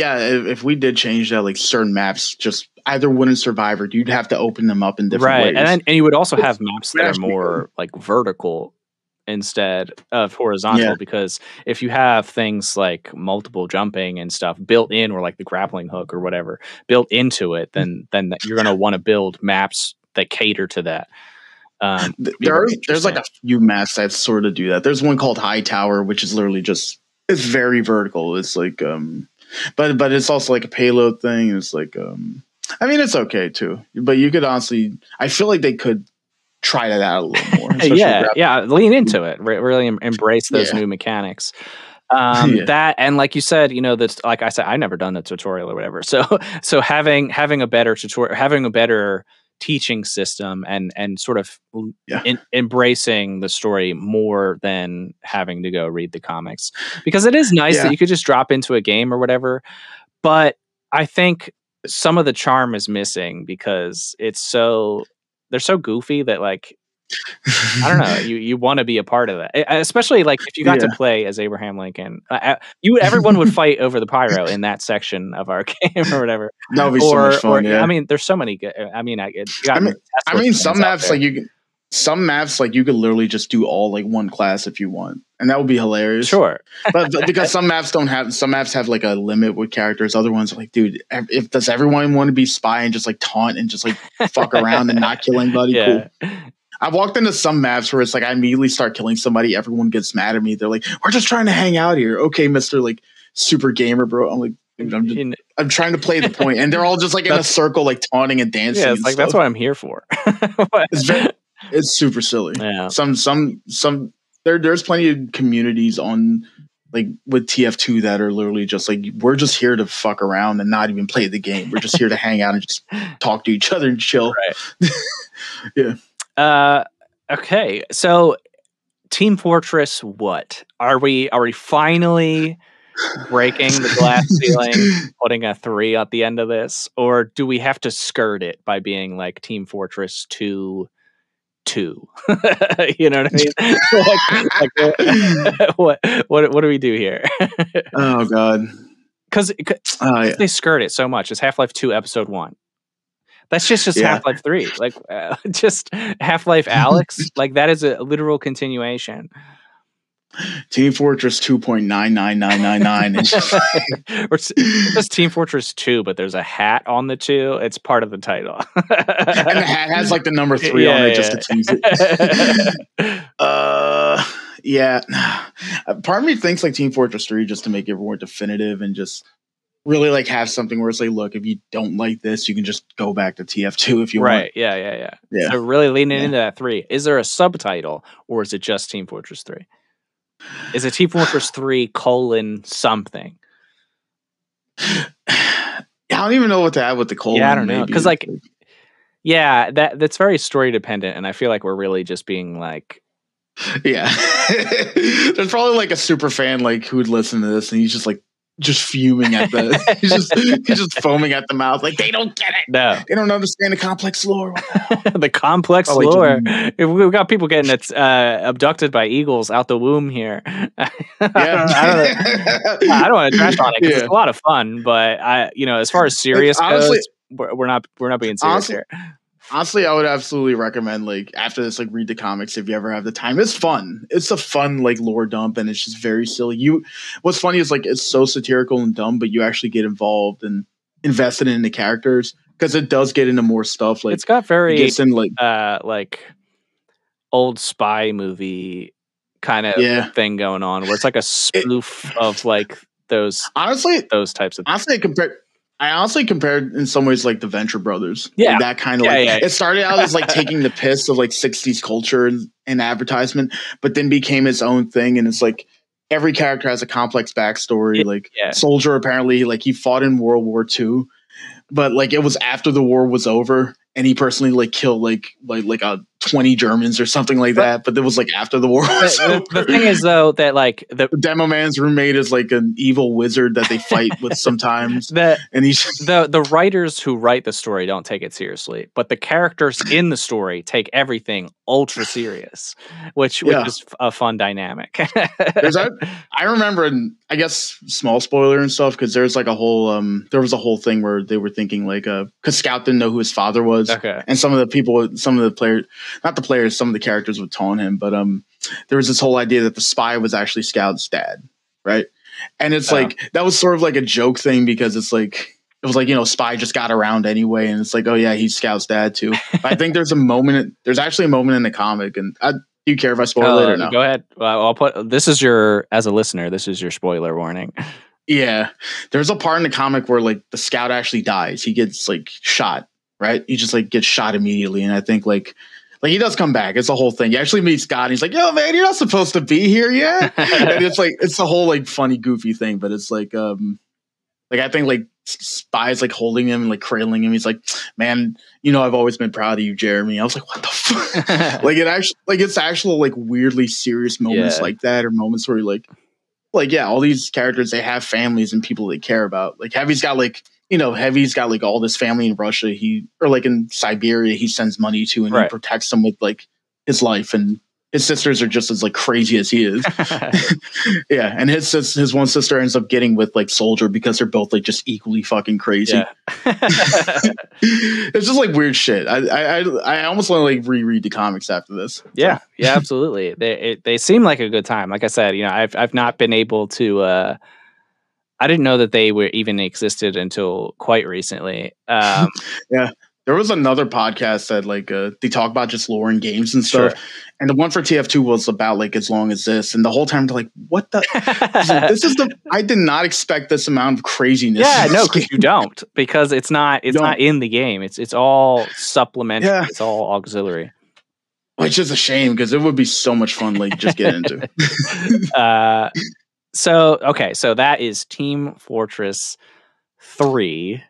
if we did change that, like certain maps just either wouldn't survive, or you'd have to open them up in different ways. And you would also have maps that are more like vertical instead of horizontal, because if you have things like multiple jumping and stuff built in, or like the grappling hook or whatever built into it, then you're going to want to build maps that cater to that. There's like a few maps that sort of do that. There's one called High Tower, which is literally just, it's very vertical. It's like, but it's also like a payload thing. It's like, I mean, it's okay too, but you could honestly, I feel like they could try that out a little more. Lean into it. Really embrace those new mechanics. That, and like you said, that's, like I said, I've never done a tutorial or whatever. So having a better tutorial, having a better teaching system, and sort of embracing the story more than having to go read the comics, because it is nice that you could just drop into a game or whatever. But I think some of the charm is missing, because they're so goofy that, like, I don't know, you want to be a part of that, especially like if you got to play as Abraham Lincoln. Everyone would fight over the pyro in that section of our game or whatever. That would be so much fun. I mean, there's so many good. I mean, some maps you could literally just do all like one class if you want, and that would be hilarious. Sure, but because some maps have like a limit with characters. Other ones are like, dude, does everyone want to be spy and just like taunt and just like fuck around and not kill anybody? Cool. I've walked into some maps where it's like I immediately start killing somebody. Everyone gets mad at me. They're like, "We're just trying to hang out here, okay, Mister like super gamer, bro." I'm like, dude, I'm trying to play the point, and they're all just like in a circle, like taunting and dancing. Yeah, it's like that's what I'm here for. It's super silly. Yeah. Some. There's plenty of communities on like with TF2 that are literally just like, we're just here to fuck around and not even play the game. We're just here to hang out and just talk to each other and chill. Right. Okay. So, Team Fortress, what are we finally breaking the glass ceiling, putting a 3 at the end of this, or do we have to skirt it by being like Team Fortress 2? You know what I mean? What do we do here? Oh god, because they skirt it so much. It's Half-Life 2 episode 1. That's just Half-Life 3, like just Half-Life Alyx. Like that is a literal continuation. Team Fortress 2.99999. It's just Team Fortress 2, but there's a hat on the 2. It's part of the title. And the hat has like the number 3 on it just to tease it. Part of me thinks like Team Fortress 3 just to make it more definitive and just really like have something where it's like, look, if you don't like this, you can just go back to TF2 if you want. Right. Yeah. So really leaning into that 3. Is there a subtitle or is it just Team Fortress 3? Is it Team Fortress 3 : something? I don't even know what to add with the colon. Yeah, I don't know. Because like, yeah, that's very story dependent. And I feel like we're really just being like, yeah, there's probably like a super fan like who would listen to this and he's just like just fuming at the he's just foaming at the mouth like they don't get it. No, they don't understand the complex lore. The complex lore. We've got people getting abducted by eagles out the womb here. I don't want to trash on it because it's a lot of fun, but I, you know, as far as serious goes, we're not being serious here. Honestly, I would absolutely recommend, like, after this, like, read the comics if you ever have the time. It's fun. It's a fun, like, lore dump, and it's just very silly. What's funny is, like, it's so satirical and dumb, but you actually get involved and invested in the characters because it does get into more stuff. Like, it's got very, like old spy movie kind of thing going on where it's like a spoof of, like, those types of things. Honestly, I honestly compared in some ways like the Venture Brothers. Yeah. Like that kind of it started out as like taking the piss of like 60s culture and advertisement, but then became its own thing. And it's like every character has a complex backstory. Like Soldier, apparently, like he fought in World War II, but like it was after the war was over and he personally like killed like 20 Germans or something like that. But it was like after the war was over. The thing is though that like the Demo Man's roommate is like an evil wizard that they fight with sometimes. The writers who write the story don't take it seriously, but the characters in the story take everything ultra serious, which is a fun dynamic. I remember, and I guess small spoiler and stuff, because there's like a whole there was a whole thing where they were thinking like because Scout didn't know who his father was, and some of the characters would taunt him, but there was this whole idea that the spy was actually Scout's dad, right? And it's like that was sort of like a joke thing because it's like it was like, you know, Spy just got around anyway, and it's like, oh yeah, he's Scout's dad too. But I think there's actually a moment in the comic, and do you care if I spoil it or no? Go ahead. I'll put as a listener, this is your spoiler warning. Yeah, there's a part in the comic where like the Scout actually dies. He gets like shot, right? He just like gets shot immediately, and I think like he does come back. It's a whole thing. He actually meets God. And he's like, "Yo, man, you're not supposed to be here yet." And it's like it's a whole like funny, goofy thing. But it's like I think like Spy's like holding him and like cradling him. He's like, "Man, you know, I've always been proud of you, Jeremy." I was like, "What the fuck?" Like it actually like it's actual like weirdly serious moments like that, or moments where you're like yeah, all these characters they have families and people they care about. Like Heavy's got like. You know, Heavy's got like all this family in Russia. Or in Siberia, he sends money to, and he protects them with like his life. And his sisters are just as like crazy as he is. Yeah, and his one sister ends up getting with like Soldier because they're both like just equally fucking crazy. Yeah. It's just like weird shit. I almost want to like reread the comics after this. Yeah, yeah, absolutely. They seem like a good time. Like I said, you know, I've not been able to. I didn't know that they were even existed until quite recently. Yeah. There was another podcast that like, they talk about just lore and games and stuff. Sure. And the one for TF2 was about like, as long as this, and the whole time they're like, what the, I did not expect this amount of craziness. Yeah, no, because you don't, because it's not in the game. It's all supplementary. Yeah. It's all auxiliary. Which is a shame, because it would be so much fun, like just get into. So that is Team Fortress 3.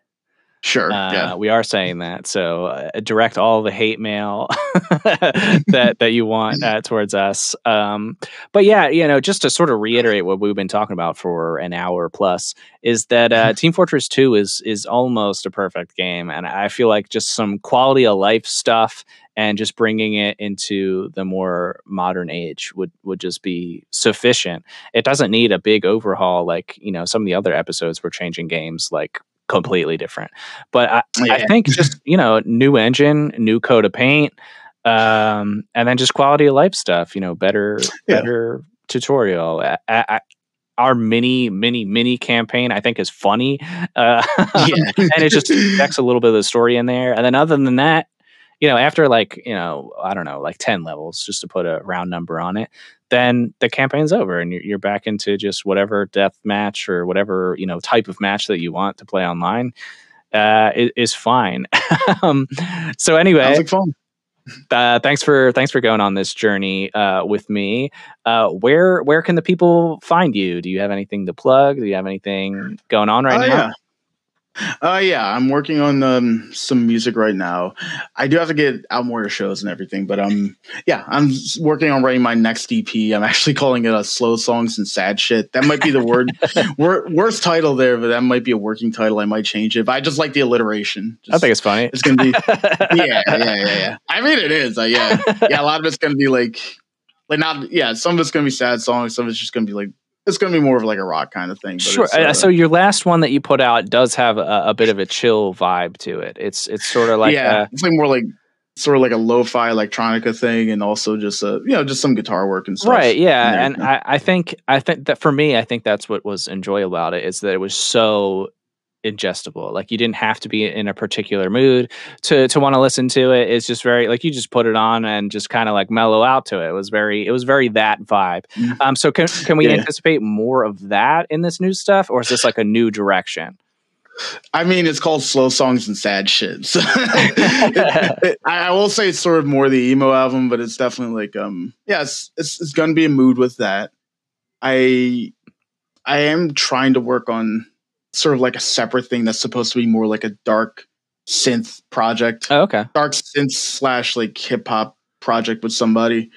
Sure. We are saying that. So direct all the hate mail that you want towards us. But yeah, you know, just to sort of reiterate what we've been talking about for an hour plus is that Team Fortress 2 is almost a perfect game. And I feel like just some quality of life stuff and just bringing it into the more modern age would just be sufficient. It doesn't need a big overhaul. Like, you know, some of the other episodes were changing games like completely different, but I think just, you know, new engine, new coat of paint, and then just quality of life stuff, you know, better tutorial. Our mini campaign I think is funny. And it just checks a little bit of the story in there, and then other than that you know, after like, you know, I don't know, like 10 levels, just to put a round number on it, then the campaign's over and you're back into just whatever death match or whatever, you know, type of match that you want to play online is fine. So anyway, sounds like fun. Thanks for going on this journey with me. Where can the people find you? Do you have anything to plug? Do you have anything going on right now? Yeah, I'm working on some music right now. I do have to get out more to shows and everything, but yeah, I'm working on writing my next EP. I'm actually calling it Slow Songs and Sad Shit. That might be the worst title there, but that might be a working title. I might change it, but I just like the alliteration. I think it's funny. It's going to be, yeah. I mean, it is. Yeah, a lot of it's going to be like not, yeah, some of it's going to be sad songs. Some of it's just going to be like, it's going to be more of like a rock kind of thing. But sure. So your last one that you put out does have a bit of a chill vibe to it. It's sort of like, yeah, it's like more like sort of like a lo-fi electronica thing, and also just you know, just some guitar work and stuff. Right. Yeah. And I think that for me, I think that's what was enjoyable about it, is that it was so ingestible. Like, you didn't have to be in a particular mood to want to listen to it. It's just very like, you just put it on and just kind of like mellow out to it. It was very that vibe. So can we anticipate more of that in this new stuff, or is this like a new direction? I mean, it's called Slow Songs and Sad Shit. So I will say it's sort of more the emo album, but it's definitely like it's gonna be a mood with that. I am trying to work on sort of like a separate thing that's supposed to be more like a dark synth project. Oh, okay. Dark synth / like hip hop project with somebody.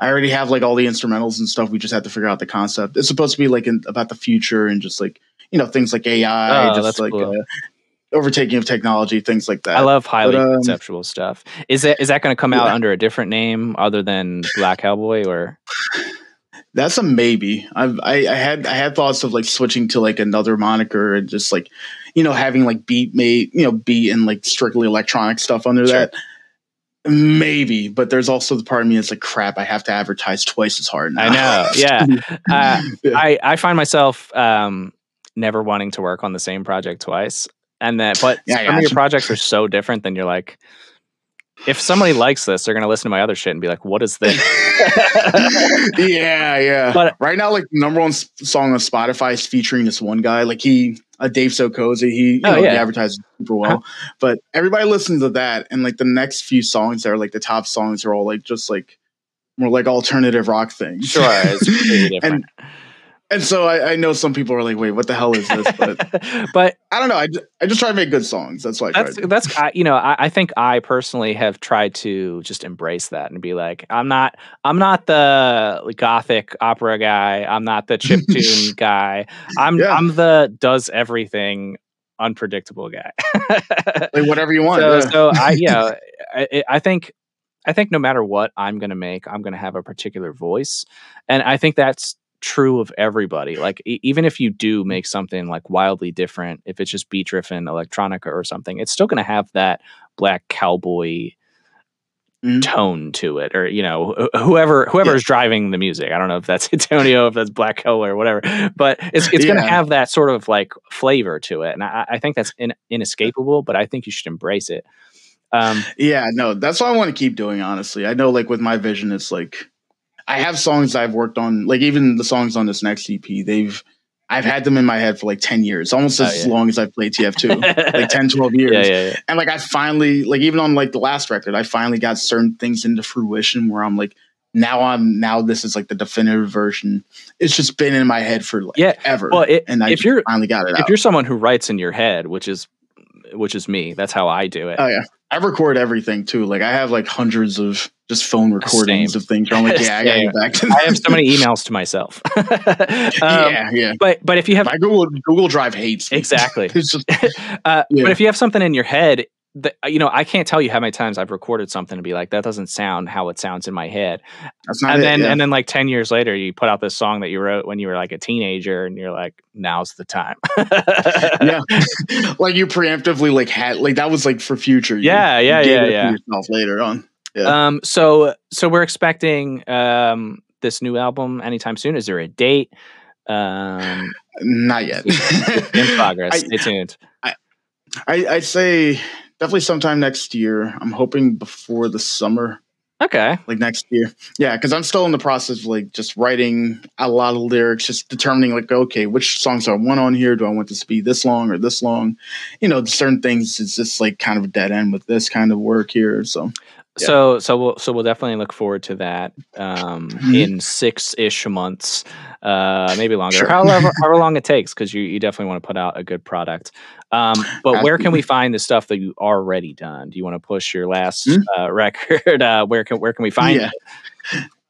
I already have like all the instrumentals and stuff. We just have to figure out the concept. It's supposed to be like about the future and just like, you know, things like AI, just like cool. Overtaking of technology, things like that. I love highly conceptual stuff. Is that going to come out under a different name other than Black Cowboy, or? That's a maybe. I had thoughts of like switching to like another moniker and just like, you know, having like beat and like strictly electronic stuff under that. Maybe, but there's also the part of me that's like, crap, I have to advertise twice as hard now. I know. Yeah. I find myself never wanting to work on the same project twice. And that, but some of your projects are so different, then you're like, if somebody likes this, they're going to listen to my other shit and be like, what is this? Yeah. But right now, like, the number one song on Spotify is featuring this one guy. Like, Dave Socozy, he advertises super well. Uh-huh. But everybody listens to that. And, like, the next few songs that are, like, the top songs are all, like, just, like, more, like, alternative rock things. Sure. It's completely different. And so I know some people are like, wait, what the hell is this? But, I don't know. I just try to make good songs. That's why I think I personally have tried to just embrace that and be like, I'm not the gothic opera guy. I'm not the chiptune guy. I'm the does everything unpredictable guy. Like, whatever you want. I think no matter what I'm going to make, I'm going to have a particular voice. And I think that's true of everybody. Like, even if you do make something like wildly different, if it's just beat driven electronica or something, it's still going to have that Black Cowboy tone to it, or, you know, whoever is driving the music. I don't know if that's Antonio, if that's Black Cowboy or whatever, but it's going to have that sort of like flavor to it, and I think that's inescapable. But I think you should embrace it. That's what I want to keep doing. Honestly, I know, like, with my vision, it's like, I have songs I've worked on, like even the songs on this next EP, I've had them in my head for like 10 years, almost as long as I've played TF2, like 10, 12 years. Yeah. And like, I finally, like, even on like the last record, I finally got certain things into fruition where I'm like, now this is like the definitive version. It's just been in my head for like ever. Well, I finally got it out. If you're someone who writes in your head, which is me, that's how I do it. Oh yeah. I record everything too. Like, I have like hundreds of just phone recordings of things. I'm like, I gotta get back to that. I have so many emails to myself. But if you have my Google Drive hates me. Exactly. But if you have something in your head, you know, I can't tell you how many times I've recorded something and be like, that doesn't sound how it sounds in my head. And then like 10 years later, you put out this song that you wrote when you were like a teenager, and you're like, now's the time. Like, you preemptively like had, like, that was like for future. You gave it to yourself later on. Yeah. So we're expecting this new album anytime soon. Is there a date? Not yet. In progress. Stay tuned. I'd say definitely sometime next year. I'm hoping before the summer. Okay. Like next year. Yeah, because I'm still in the process of like just writing a lot of lyrics, just determining like, okay, which songs do I want on here? Do I want this to be this long or this long? You know, certain things is just like kind of a dead end with this kind of work here. So yeah. So we'll definitely look forward to that in 6-ish months, maybe longer, sure. however long it takes, because you definitely want to put out a good product. But where can we find the stuff that you already done? Do you want to push your last record? Where can we find it?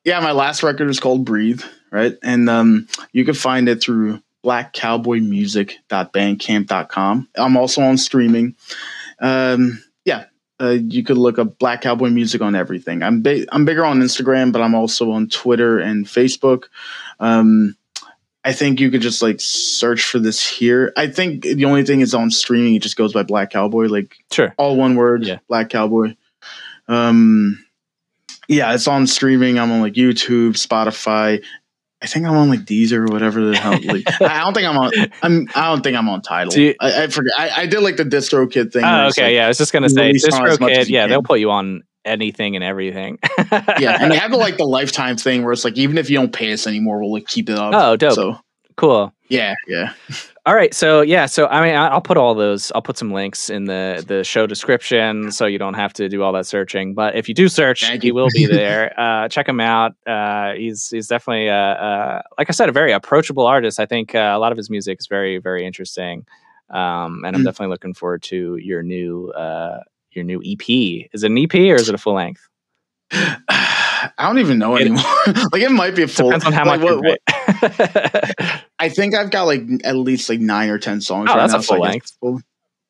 Yeah, my last record is called Breathe, right? And you can find it through blackcowboymusic.bandcamp.com. I'm also on streaming. You could look up Black Cowboy Music on everything. I'm bigger on Instagram, but I'm also on Twitter and Facebook. I think you could just like search for this here. I think the only thing is on streaming, it just goes by Black Cowboy, like sure. all one word, yeah. Black Cowboy. Yeah, it's on streaming. I'm on like YouTube, Spotify. I think I'm on like Deezer or whatever the hell. Like, I don't think I'm on Tidal. I forget. I did like the Distro Kid thing. Oh, okay, like, yeah. I was just gonna say Distro Kid. Yeah, they'll put you on anything and everything. Yeah, and they have the lifetime thing where it's like even if you don't pay us anymore, we'll like keep it up. Oh, dope. So cool. Yeah. All right, so I mean, I'll put some links in the show description, so you don't have to do all that searching. But if you do search, he will be there. Check him out. He's definitely, like I said, a very approachable artist. I think a lot of his music is very, very interesting, and I'm definitely looking forward to your new EP. Is it an EP or is it a full length? I don't even know anymore. Like it might be a full. Depends on how much. I think I've got like at least like 9 or 10 songs. Oh, right, that's now, a full length.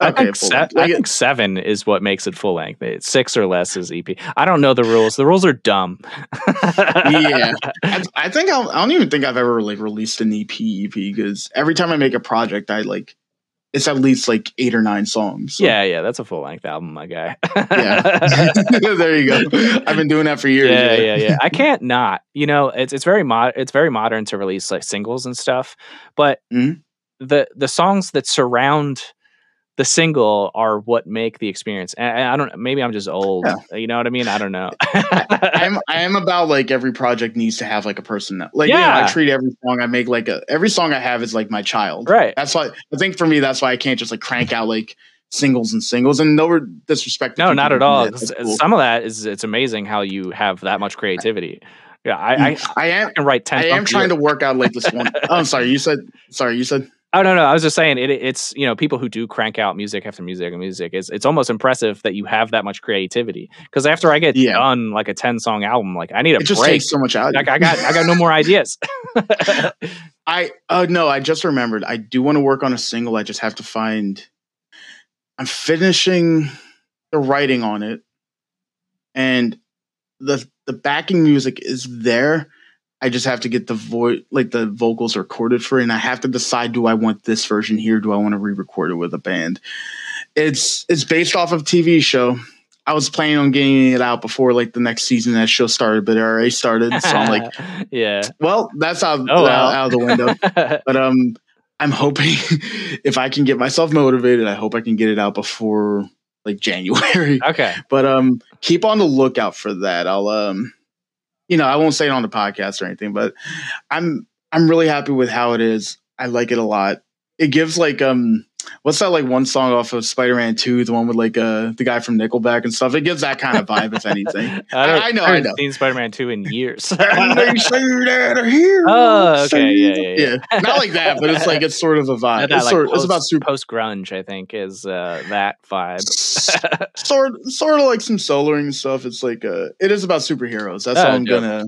I think 7 is what makes it full length. 6 or less is EP. I don't know the rules. The rules are dumb. Yeah, I don't even think I've ever like released an EP because every time I make a project, I like. It's at least like 8 or 9 songs. So. Yeah, that's a full length album, my guy. Yeah, there you go. I've been doing that for years. Yeah. I can't not. You know, it's very modern to release like singles and stuff, but the songs that surround the single are what make the experience. And I don't. Maybe I'm just old. Yeah. You know what I mean? I don't know. I am about like every project needs to have like a person that like. Yeah. You know, I treat every song I make like every song I have is like my child. Right. That's why I think for me that's why I can't just like crank out like singles. And no disrespect. To no, not at all. Cool. Some of that is it's amazing how you have that much creativity. Yeah, I can write 10. I am trying to work out like this one. Oh, I'm sorry. You said. Oh, no, I was just saying it's, you know, people who do crank out music after music and music, it's almost impressive that you have that much creativity. Because after I get done like a 10-song album, like I need a break. It just takes so much out. Like, I got no more ideas. I just remembered. I do want to work on a single. I just have to find. I'm finishing the writing on it. And the backing music is there. I just have to get the vocals recorded for it, and I have to decide, do I want this version here? Do I want to re-record it with a band? It's based off of a TV show. I was planning on getting it out before like the next season that show started, but it already started. So I'm like, yeah, well, that's out of the window. But I'm hoping if I can get myself motivated, I hope I can get it out before like January. Okay. But keep on the lookout for that. I'll you know, I won't say it on the podcast or anything, but I'm really happy with how it is. I like it a lot. It gives like what's that like one song off of Spider-Man 2, the one with like the guy from Nickelback and stuff. It gives that kind of vibe, if anything. I haven't seen Spider-Man 2 in years. Oh, okay, yeah. Not like that, but it's like it's sort of a vibe. It's, like it's about super post grunge, I think, is that vibe. sort of like some soloing and stuff. It's like it is about superheroes. That's all I'm gonna.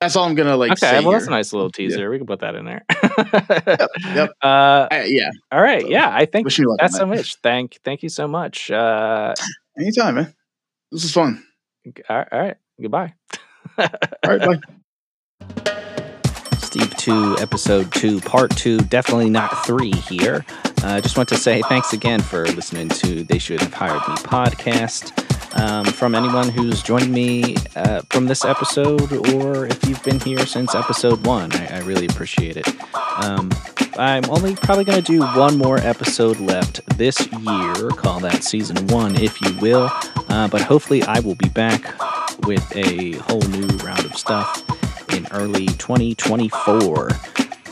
That's all I'm gonna like. Okay, say well, that's a nice little teaser. Yeah. We can put that in there. Yep. Yeah. All right. So, yeah. I think that's so much. Thank you so much. Anytime, man. This is fun. All right. Goodbye. All right. Bye. Steve 2, episode 2, part 2. Definitely not 3 here. I just want to say thanks again for listening to They Should Have Hired Me podcast. From anyone who's joined me from this episode, or if you've been here since episode 1, I really appreciate it. I'm only probably going to do one more episode left this year. Call that season one, if you will. But hopefully I will be back with a whole new round of stuff in early 2024.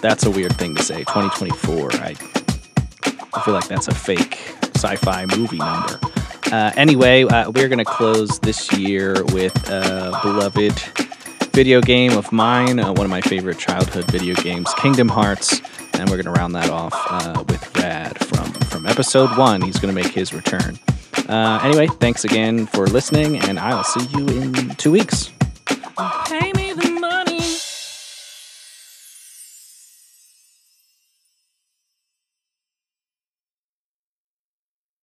That's a weird thing to say, 2024. I feel like that's a fake sci-fi movie number. Anyway, we're going to close this year with a beloved video game of mine, one of my favorite childhood video games, Kingdom Hearts, and we're going to round that off with Rad from episode one. He's going to make his return. Anyway, thanks again for listening, and I'll see you in 2 weeks. Okay.